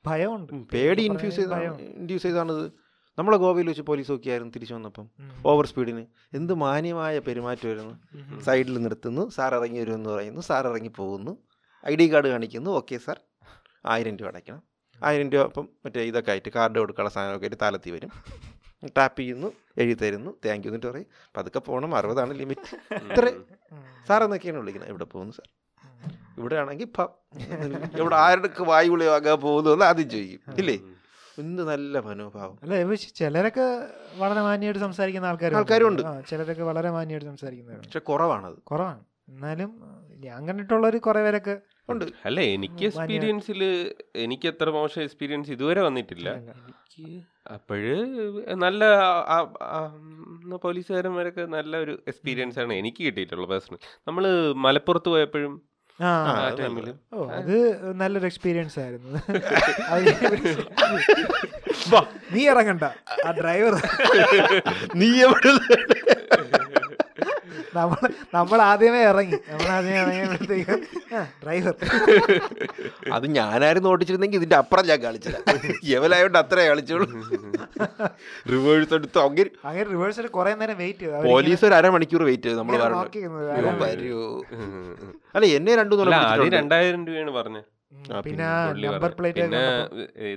ഭയമുണ്ട്, പേടി ഇൻഡ്യൂസ് ചെയ്താണിത്. നമ്മളെ ഗോവയിൽ വെച്ച് പോലീസ് നോക്കിയായിരുന്നു തിരിച്ചു വന്നപ്പം, ഓവർ സ്പീഡിന് എന്ത് മാന്യമായ പെരുമാറ്റമായിരുന്നു. സൈഡിൽ നിർത്തുന്നു, സാർ ഇറങ്ങി വരുമെന്ന് പറയുന്നു, സാർ ഇറങ്ങി പോകുന്നു, ID കാർഡ് കാണിക്കുന്നു, ഓക്കെ സാർ 1000 രൂപ അടയ്ക്കണം, 1000 രൂപ അപ്പം മറ്റേ ഇതൊക്കെ ആയിട്ട് കാർഡ് കൊടുക്കാനുള്ള സാധനമൊക്കെ ആയിട്ട് താലത്തി വരും, ടാപ്പ് ചെയ്യുന്നു, എഴുതി തരുന്നു, താങ്ക് യു എന്നിട്ട് പറയും പതുക്കെ പോകണം, 60 ലിമിറ്റ്, ഇത്ര സാറെന്നൊക്കെയാണ് വിളിക്കുന്നത്. ഇവിടെ പോകുന്നു സാർ, ഇവിടെ ആണെങ്കിൽ ഇവിടെ ആരുടെ വായുവിളിയാകാൻ പോകുന്നു എന്ന് ആദ്യം ചോദിക്കും ഇല്ലേ. എന്ത് നല്ല മനോഭാവം അല്ല. ചിലരൊക്കെ വളരെ മാന്യമായിട്ട് സംസാരിക്കുന്ന ആൾക്കാരുണ്ട്, ചിലരൊക്കെ വളരെ മാന്യമായിട്ട് സംസാരിക്കുന്നവരുണ്ട്, പക്ഷെ കുറവാണ്. എന്നാലും ഞാൻ കണ്ടിട്ടുള്ളവർ കുറേ പേരൊക്കെ ഉണ്ട്. അല്ല എനിക്ക് അത്ര മോശം എക്സ്പീരിയൻസ് ഇതുവരെ വന്നിട്ടില്ല. അപ്പോഴ് നല്ല പോലീസുകാരന്മാരൊക്കെ നല്ല ഒരു എക്സ്പീരിയൻസ് ആണ് എനിക്ക് കിട്ടിയിട്ടുള്ളത് പേഴ്സണലി. നമ്മൾ മലപ്പുറത്ത് പോയപ്പോഴും അത് നല്ലൊരു എക്സ്പീരിയൻസ് ആയിരുന്നു. നീ ഇറങ്ങണ്ട, ആ ഡ്രൈവർ നീ എവിടെ നമ്മൾ ആദ്യമേ ഇറങ്ങി, നമ്മളാദ്യമേ ഇറങ്ങിയപ്പോഴത്തേക്കും ഡ്രൈവർ. അത് ഞാനായിരുന്നു ഓടിച്ചിരുന്നെങ്കിൽ ഇതിന്റെ അപ്പുറം ഞാൻ കളിച്ചില്ല, യവലായോണ്ട് അത്രേ കളിച്ചോളൂ. റിവേഴ്സ് എടുത്തു, അങ്ങനെ റിവേഴ്സ് എടുത്ത് കുറെ നേരം വെയിറ്റ് ചെയ്തു. പോലീസ് ഒരു അരമണിക്കൂർ വെയിറ്റ് ചെയ്തു. നമ്മൾ അല്ല എന്നെ ₹2,000 പറഞ്ഞു. പിന്നെ നമ്പർ പ്ലേറ്റ്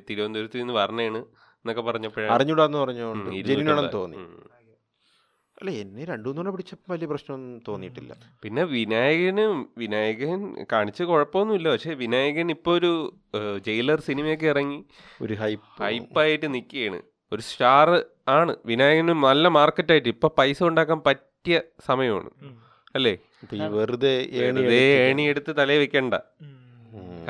തിരുവനന്തപുരത്ത് നിന്ന് വരണേണ് എന്നൊക്കെ പറഞ്ഞപ്പോഴേ അറിഞ്ഞൂടാന്ന് പറഞ്ഞോണ്ട് ജെനുവിനാണെന്ന് തോന്നി. അല്ല എന്നെ ₹2,000 പിടിച്ചപ്പോൾ വലിയ പ്രശ്നമൊന്നും തോന്നിയിട്ടില്ല. പിന്നെ വിനായകൻ കാണിച്ച കുഴപ്പമൊന്നുമില്ല. പക്ഷെ വിനായകൻ ഇപ്പോൾ ഒരു ജയിലർ സിനിമയൊക്കെ ഇറങ്ങി ഒരു ഹൈപ്പായിട്ട് നിൽക്കുകയാണ്, ഒരു സ്റ്റാർ ആണ്. വിനായകന് നല്ല മാർക്കറ്റായിട്ട് ഇപ്പം പൈസ ഉണ്ടാക്കാൻ പറ്റിയ സമയമാണ് അല്ലേ. വെറുതെ ഏണിയെടുത്ത് തലേ വെക്കണ്ട.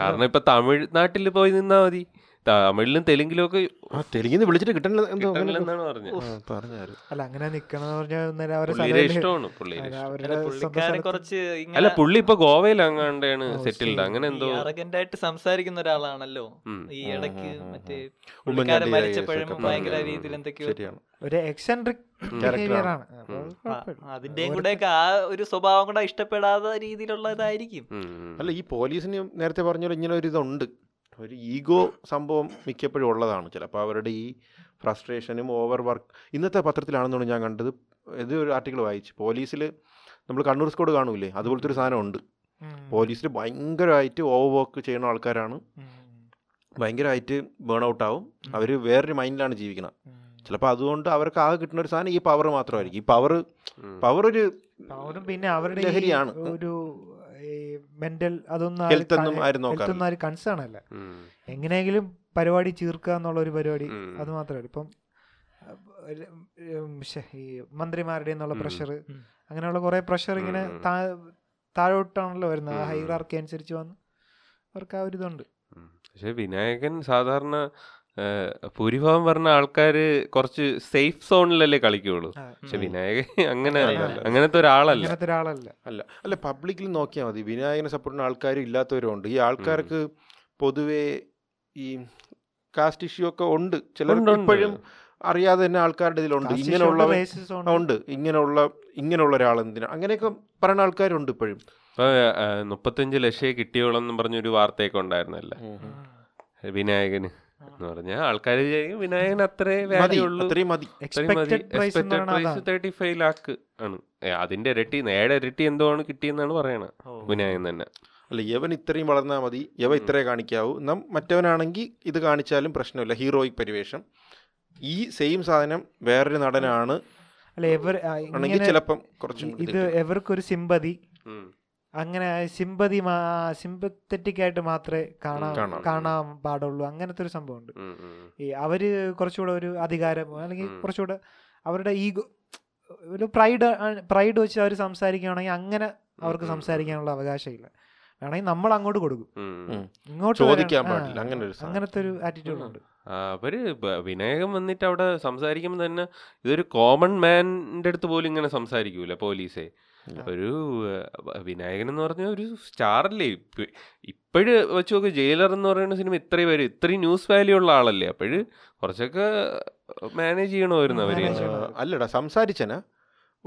കാരണം ഇപ്പം തമിഴ്നാട്ടിൽ പോയി നിന്നാൽ മതി, തമിഴിലും തെലുങ്കിലും ഒക്കെ തെലുങ്കിന്ന് വിളിച്ചിട്ട് കിട്ടണില്ലെന്നാണ് പറഞ്ഞത്. അല്ല അങ്ങനെ നിക്കണം. അല്ല പുള്ളി ഇപ്പൊ ഗോവയിൽ അങ്ങാണ്ടാണ് സെറ്റിൽഡ്, അങ്ങനെ എന്തോ ആയിട്ട് സംസാരിക്കുന്ന ഒരാളാണല്ലോ. ഈ ഇടയ്ക്ക് മറ്റേ മരിച്ചപ്പോഴും ഭയങ്കര രീതിയിൽ എന്തൊക്കെയോ ഒരു എക്സെൻട്രിക് ആണ്. അതിന്റെയും കൂടെ ആ ഒരു സ്വഭാവം കൂടെ ഇഷ്ടപ്പെടാത്ത രീതിയിലുള്ളതായിരിക്കും. അല്ല ഈ പോലീസിന് നേരത്തെ പറഞ്ഞ ഇങ്ങനെ ഒരു ഇതുണ്ട്, ഒരു ഈഗോ സംഭവം മിക്കപ്പോഴും ഉള്ളതാണ്. ചിലപ്പോൾ അവരുടെ ഈ ഫ്രസ്ട്രേഷനും ഓവർ വർക്ക്. ഇന്നത്തെ പത്രത്തിലാണെന്നാണ് ഞാൻ കണ്ടത്, ഇത് ഒരു ആർട്ടിക്കിൾ വായിച്ചു. പോലീസിൽ നമ്മൾ കണ്ണൂർ സ്കോഡ് കാണൂലേ, അതുപോലത്തെ ഒരു സാധനമുണ്ട്. പോലീസിൽ ഭയങ്കരമായിട്ട് ഓവർ വർക്ക് ചെയ്യുന്ന ആൾക്കാരാണ്, ഭയങ്കരമായിട്ട് ബേൺ ഔട്ട് ആവും. അവർ വേറൊരു മൈൻഡിലാണ് ജീവിക്കുന്നത്. ചിലപ്പോൾ അതുകൊണ്ട് അവർക്ക് ആകെ കിട്ടുന്ന ഒരു സാധനം ഈ പവർ മാത്രമായിരിക്കും. ഈ പവർ ഒരു പിന്നെ അവരുടെ ലഹരിയാണ്. ഒരു മെന്റൽ അതൊന്നും ആരും കൺസേൺ അല്ല, എങ്ങനെയെങ്കിലും പരിപാടി ചീർക്കുക എന്നുള്ള ഒരു പരിപാടി. അത് മാത്രമല്ല, ഇപ്പം ഈ മന്ത്രിമാരുടെ എന്നുള്ള പ്രഷർ, അങ്ങനെയുള്ള കുറെ പ്രഷർ ഇങ്ങനെ താഴോട്ടാണല്ലോ വരുന്നത്. ആ ഹൈറാർക്കി അനുസരിച്ച് വന്ന് അവർക്ക് ആ ഒരു ഇതുണ്ട്. പക്ഷെ വിനായകൻ സാധാരണ ഭൂരിഭാഗം പറഞ്ഞ ആൾക്കാര് കുറച്ച് സേഫ് സോണിലല്ലേ കളിക്കുള്ളൂ. പക്ഷെ വിനായകൻ അങ്ങനത്തെ ഒരാളല്ല. പബ്ലിക്കിൽ നോക്കിയാൽ മതി, വിനായകനെ സപ്പോർട്ട് ചെയ്യുന്ന ആൾക്കാരും ഇല്ലാത്തവരുണ്ട്. ഈ ആൾക്കാർക്ക് പൊതുവേ ഈ കാസ്റ്റ് ഇഷ്യൂ ഒക്കെ ഉണ്ട്. ചിലരുണ്ട് ഇപ്പോഴും അറിയാതെ തന്നെ ആൾക്കാരുടെ ഇതിലുണ്ട്. ഇങ്ങനെയുള്ള ഒരാൾ എന്തിനാണ് അങ്ങനെയൊക്കെ പറയുന്ന ആൾക്കാരുണ്ട് ഇപ്പോഴും. ഇപ്പൊ 35 ലക്ഷം കിട്ടിയോളെന്നും പറഞ്ഞൊരു വാർത്തയൊക്കെ ഉണ്ടായിരുന്നല്ലേ വിനായകന് എന്ന് പറഞ്ഞാൽ ആൾക്കാർ വിചാരിക്കും വിനായകൻ അത്രേ വാല്യൂ ഉള്ളൂ, $35 lakh ആണ്. അതിന്റെ ഇരട്ടി, നേരെ ഇരട്ടി എന്തോ ആണ് കിട്ടിയെന്നാണ് പറയണത് വിനായകൻ തന്നെ. അല്ല യവൻ ഇത്രയും വളർന്നാൽ മതി, യവ ഇത്രേ കാണിക്കാവൂ. മറ്റവനാണെങ്കിൽ ഇത് കാണിച്ചാലും പ്രശ്നമില്ല, ഹീറോയിക് പരിവേഷം. ഈ സെയിം സാധനം വേറൊരു നടനാണ്. ചിലപ്പം ഇത് എവർക്കൊരു സിമ്പതി, അങ്ങനെ സിമ്പത്തറ്റിക് ആയിട്ട് മാത്രമേ കാണാൻ പാടുള്ളൂ. അങ്ങനത്തെ ഒരു സംഭവമുണ്ട്. ഈ അവര് കുറച്ചുകൂടെ ഒരു അധികാരം, അല്ലെങ്കിൽ കുറച്ചുകൂടെ അവരുടെ ഈഗോ, ഒരു പ്രൈഡ് വെച്ച് അവർ സംസാരിക്കുകയാണെങ്കിൽ അങ്ങനെ അവർക്ക് സംസാരിക്കാനുള്ള അവകാശമില്ല. വേണമെങ്കിൽ നമ്മൾ അങ്ങോട്ട് കൊടുക്കും, ഇങ്ങോട്ട് ചോദിക്കാൻ പാടില്ല. അങ്ങനത്തെ ഒരു ആറ്റിറ്റ്യൂഡ് ഉണ്ട്. അവര് വിനായകൻ വന്നിട്ട് അവിടെ സംസാരിക്കുമ്പോൾ തന്നെ ഇതൊരു കോമൺ മാൻ്റെ അടുത്ത് പോലും ഇങ്ങനെ സംസാരിക്കൂല പോലീസെ. ഒരു വിനായകൻ എന്ന് പറഞ്ഞ ഒരു സ്റ്റാറല്ലേ. ഇപ്പോഴ് വെച്ച് നോക്ക്, ജയിലർ എന്ന് പറയുന്ന സിനിമ ഇത്രയും പേര് ഇത്രയും ന്യൂസ് വാല്യൂ ഉള്ള ആളല്ലേ. അപ്പോഴ് കുറച്ചൊക്കെ മാനേജ് ചെയ്യണമായിരുന്നു അവര്. അല്ലടാ സംസാരിച്ചന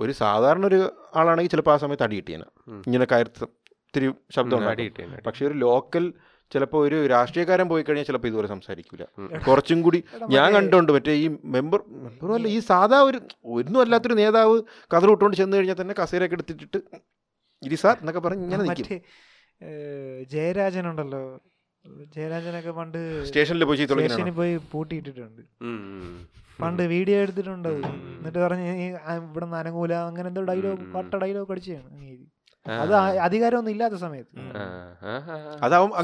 ഒരു സാധാരണ ഒരു ആളാണെങ്കിൽ ചിലപ്പോൾ ആ സമയത്ത് അടി കിട്ടിയന, ഇങ്ങനെ കയർത്ത് ഇത്തിരി ശബ്ദം അടി കിട്ടിയ. പക്ഷെ ഒരു ലോക്കൽ ചിലപ്പോൾ ഒരു രാഷ്ട്രീയക്കാരൻ പോയി കഴിഞ്ഞാൽ ചിലപ്പോൾ ഇതുപോലെ സംസാരിക്കൂല. കുറച്ചും കൂടി ഞാൻ കണ്ടുകൊണ്ട് മറ്റേ ഈ മെമ്പറും അല്ല, ഈ സാധാ ഒരു ഒന്നും അല്ലാത്തൊരു നേതാവ് കതർ വിട്ടുകൊണ്ട് ചെന്ന് കഴിഞ്ഞാൽ തന്നെ കസേരയൊക്കെ എടുത്തിട്ടിട്ട് ഇരി സാർ എന്നൊക്കെ പറഞ്ഞ് ഇങ്ങനെ നിൽക്കും. ജയരാജൻ ഉണ്ടല്ലോ, ജയരാജനൊക്കെ പണ്ട് സ്റ്റേഷനിൽ പോയി പൂട്ടിയിട്ടിട്ടുണ്ട്. പണ്ട് വീഡിയോ എടുത്തിട്ടുണ്ട്, എന്നിട്ട് പറഞ്ഞ് ഇവിടെ നിന്ന് അനങ്ങൂല, അങ്ങനെ എന്തോ ഡയലോഗ്, പട്ട ഡയലോഗ് അടിച്ചാണ്. അത് അധികാരമൊന്നും ഇല്ലാത്ത സമയത്ത്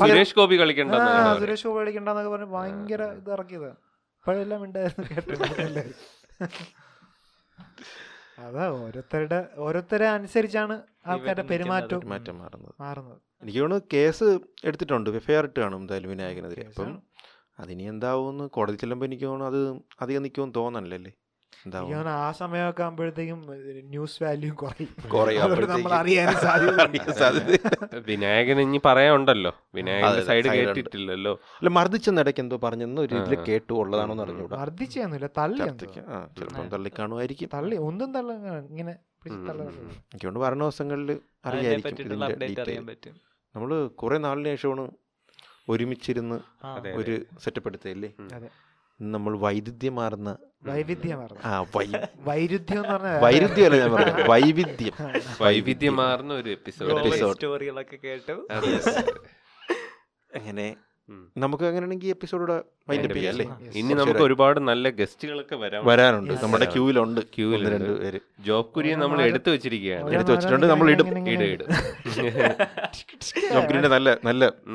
സുരേഷ് ഗോപി കളിക്കണ്ടെന്നൊക്കെ പറഞ്ഞ് ഭയങ്കര ഇത് ഇറക്കിയതാണ്. അപ്പോഴെല്ലാം ഉണ്ടായിരുന്നു കേട്ടില്ല. അതാ ഓരോരുത്തരെ അനുസരിച്ചാണ് ആൾക്കാരുടെ പെരുമാറ്റം മാറുന്നത്. എനിക്ക് തോന്നുന്നു കേസ് എടുത്തിട്ടുണ്ട്, എഫ്ഐആർ ഇട്ട് കാണും എന്തായാലും വിനായകനെതിരെ. അപ്പം അതിനി എന്താവുമെന്ന് കോടതി ചെല്ലുമ്പോൾ എനിക്ക് തോന്നുന്നു അത് അധികം നിൽക്കുമെന്ന് തോന്നണല്ലേ. ആ സമയമൊക്കെ ആകുമ്പോഴത്തേക്കും ന്യൂസ് വാല്യൂ വിനായകൻ ഇനി പറയാനുണ്ടല്ലോ. വിനായകന്റെ സൈഡ് കേട്ടിട്ടില്ലല്ലോ. അല്ല മർദ്ദിച്ചെന്നിടയ്ക്ക് എന്തോ പറഞ്ഞെന്ന് ഒരു ഇതിൽ കേട്ടു, ഉള്ളതാണോന്ന് അറിഞ്ഞൂടാ. മർദ്ദിച്ചൊന്നുമില്ല, തള്ളി തള്ളി കാണുമായിരിക്കും. തള്ളി ഒന്നും തള്ള ഇങ്ങനെ എനിക്കൊണ്ട് പറഞ്ഞ ദിവസങ്ങളിൽ അറിയായിരിക്കും. നമ്മൾ കുറെ നാളിന് ശേഷമാണ് ഒരുമിച്ചിരുന്ന് ഒരു സെറ്റപ്പ് എടുത്തതല്ലേ. നമ്മൾ വൈരുദ്ധ്യമാർന്ന വൈവിധ്യമാർന്ന ഒരു എപ്പിസോഡുകളൊക്കെ കേട്ടു. അങ്ങനെ നമുക്ക് അങ്ങനെയാണെങ്കിൽ എപ്പിസോഡോടെ വൈൻഡപ്പ് ചെയ്യാം അല്ലേ. ഇനി നമുക്ക് ഒരുപാട് നല്ല ഗസ്റ്റുകളൊക്കെ വരാനുണ്ട്. നമ്മുടെ ക്യൂവിലുണ്ട്. ക്യൂവിൽ രണ്ട് പേര് ജോബ് കുര്യൻ നമ്മൾ എടുത്തു വെച്ചിരിക്കുകയാണ്. എടുത്തു വെച്ചിട്ടുണ്ട്. നമ്മൾ ഇടും ജോബ് കുര്യന്റെ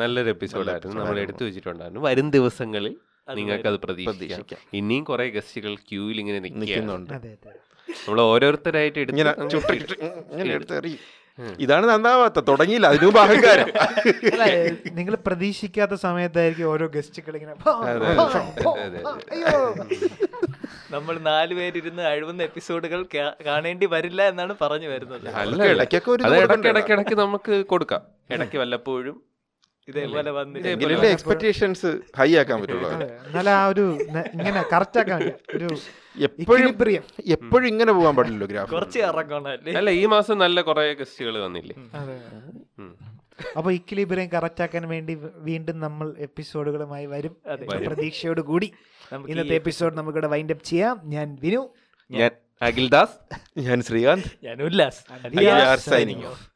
നല്ലൊരു എപ്പിസോഡായിരുന്നു. നമ്മൾ എടുത്തു വെച്ചിട്ടുണ്ടായിരുന്നു. വരും ദിവസങ്ങളിൽ നിങ്ങൾക്ക് അത് പ്രതീക്ഷിക്കാം. ഇനിയും കുറെ ഗസ്റ്റുകൾ ക്യൂവിൽ ഇങ്ങനെ നിൽക്കുന്നുണ്ട്. നമ്മൾ ഓരോരുത്തരായിട്ട് എടുത്ത് ഇതാണ് നന്നാവാത്ത തുടങ്ങിയില്ല. അതിനും അഹങ്കാരം. നിങ്ങൾ പ്രതീക്ഷിക്കാത്ത സമയത്തായിരിക്കും ഓരോ ഗസ്റ്റുകൾ ഇങ്ങനെ. നമ്മൾ നാലുപേരിരുന്ന് അഴുവുന്ന എപ്പിസോഡുകൾ കാണേണ്ടി വരില്ല എന്നാണ് പറഞ്ഞു വരുന്നത്. ഇടയ്ക്കിടയ്ക്ക് നമുക്ക് കൊടുക്കാം. ഇടയ്ക്ക് വല്ലപ്പോഴും ഇതേപോലെ വന്നിട്ട് എക്സ്പെക്ടേഷൻസ് ഹൈ ആക്കാൻ പറ്റുള്ളൂ. എന്നാലും ആ ഒരു ഇങ്ങനെ കറക്റ്റ് ആക്കാൻ ഒരു എപ്പോഴും ഇങ്ങനെ പോകാൻ പാടില്ലല്ലോ. ഗ്രാഫ് കുറച്ച് ഇറങ്ങണം. അല്ല, ഈ മാസം നല്ല കുറെ ഗസ്റ്റുകൾ വന്നില്ലേ. അപ്പൊ ഇക്വിലിബ്രിയം കറക്റ്റ് ആക്കാൻ വേണ്ടി വീണ്ടും നമ്മൾ എപ്പിസോഡുകളുമായി വരും പ്രതീക്ഷയോട് കൂടി. ഇന്നത്തെ എപ്പിസോഡ് നമുക്കിവിടെ വൈൻഡ് അപ്പ് ചെയ്യാം. ഞാൻ വിനു. ഞാൻ അഖിൽദാസ്. ഞാൻ ശ്രീകാന്ത്. ഞാൻ ഉല്ലാസ്.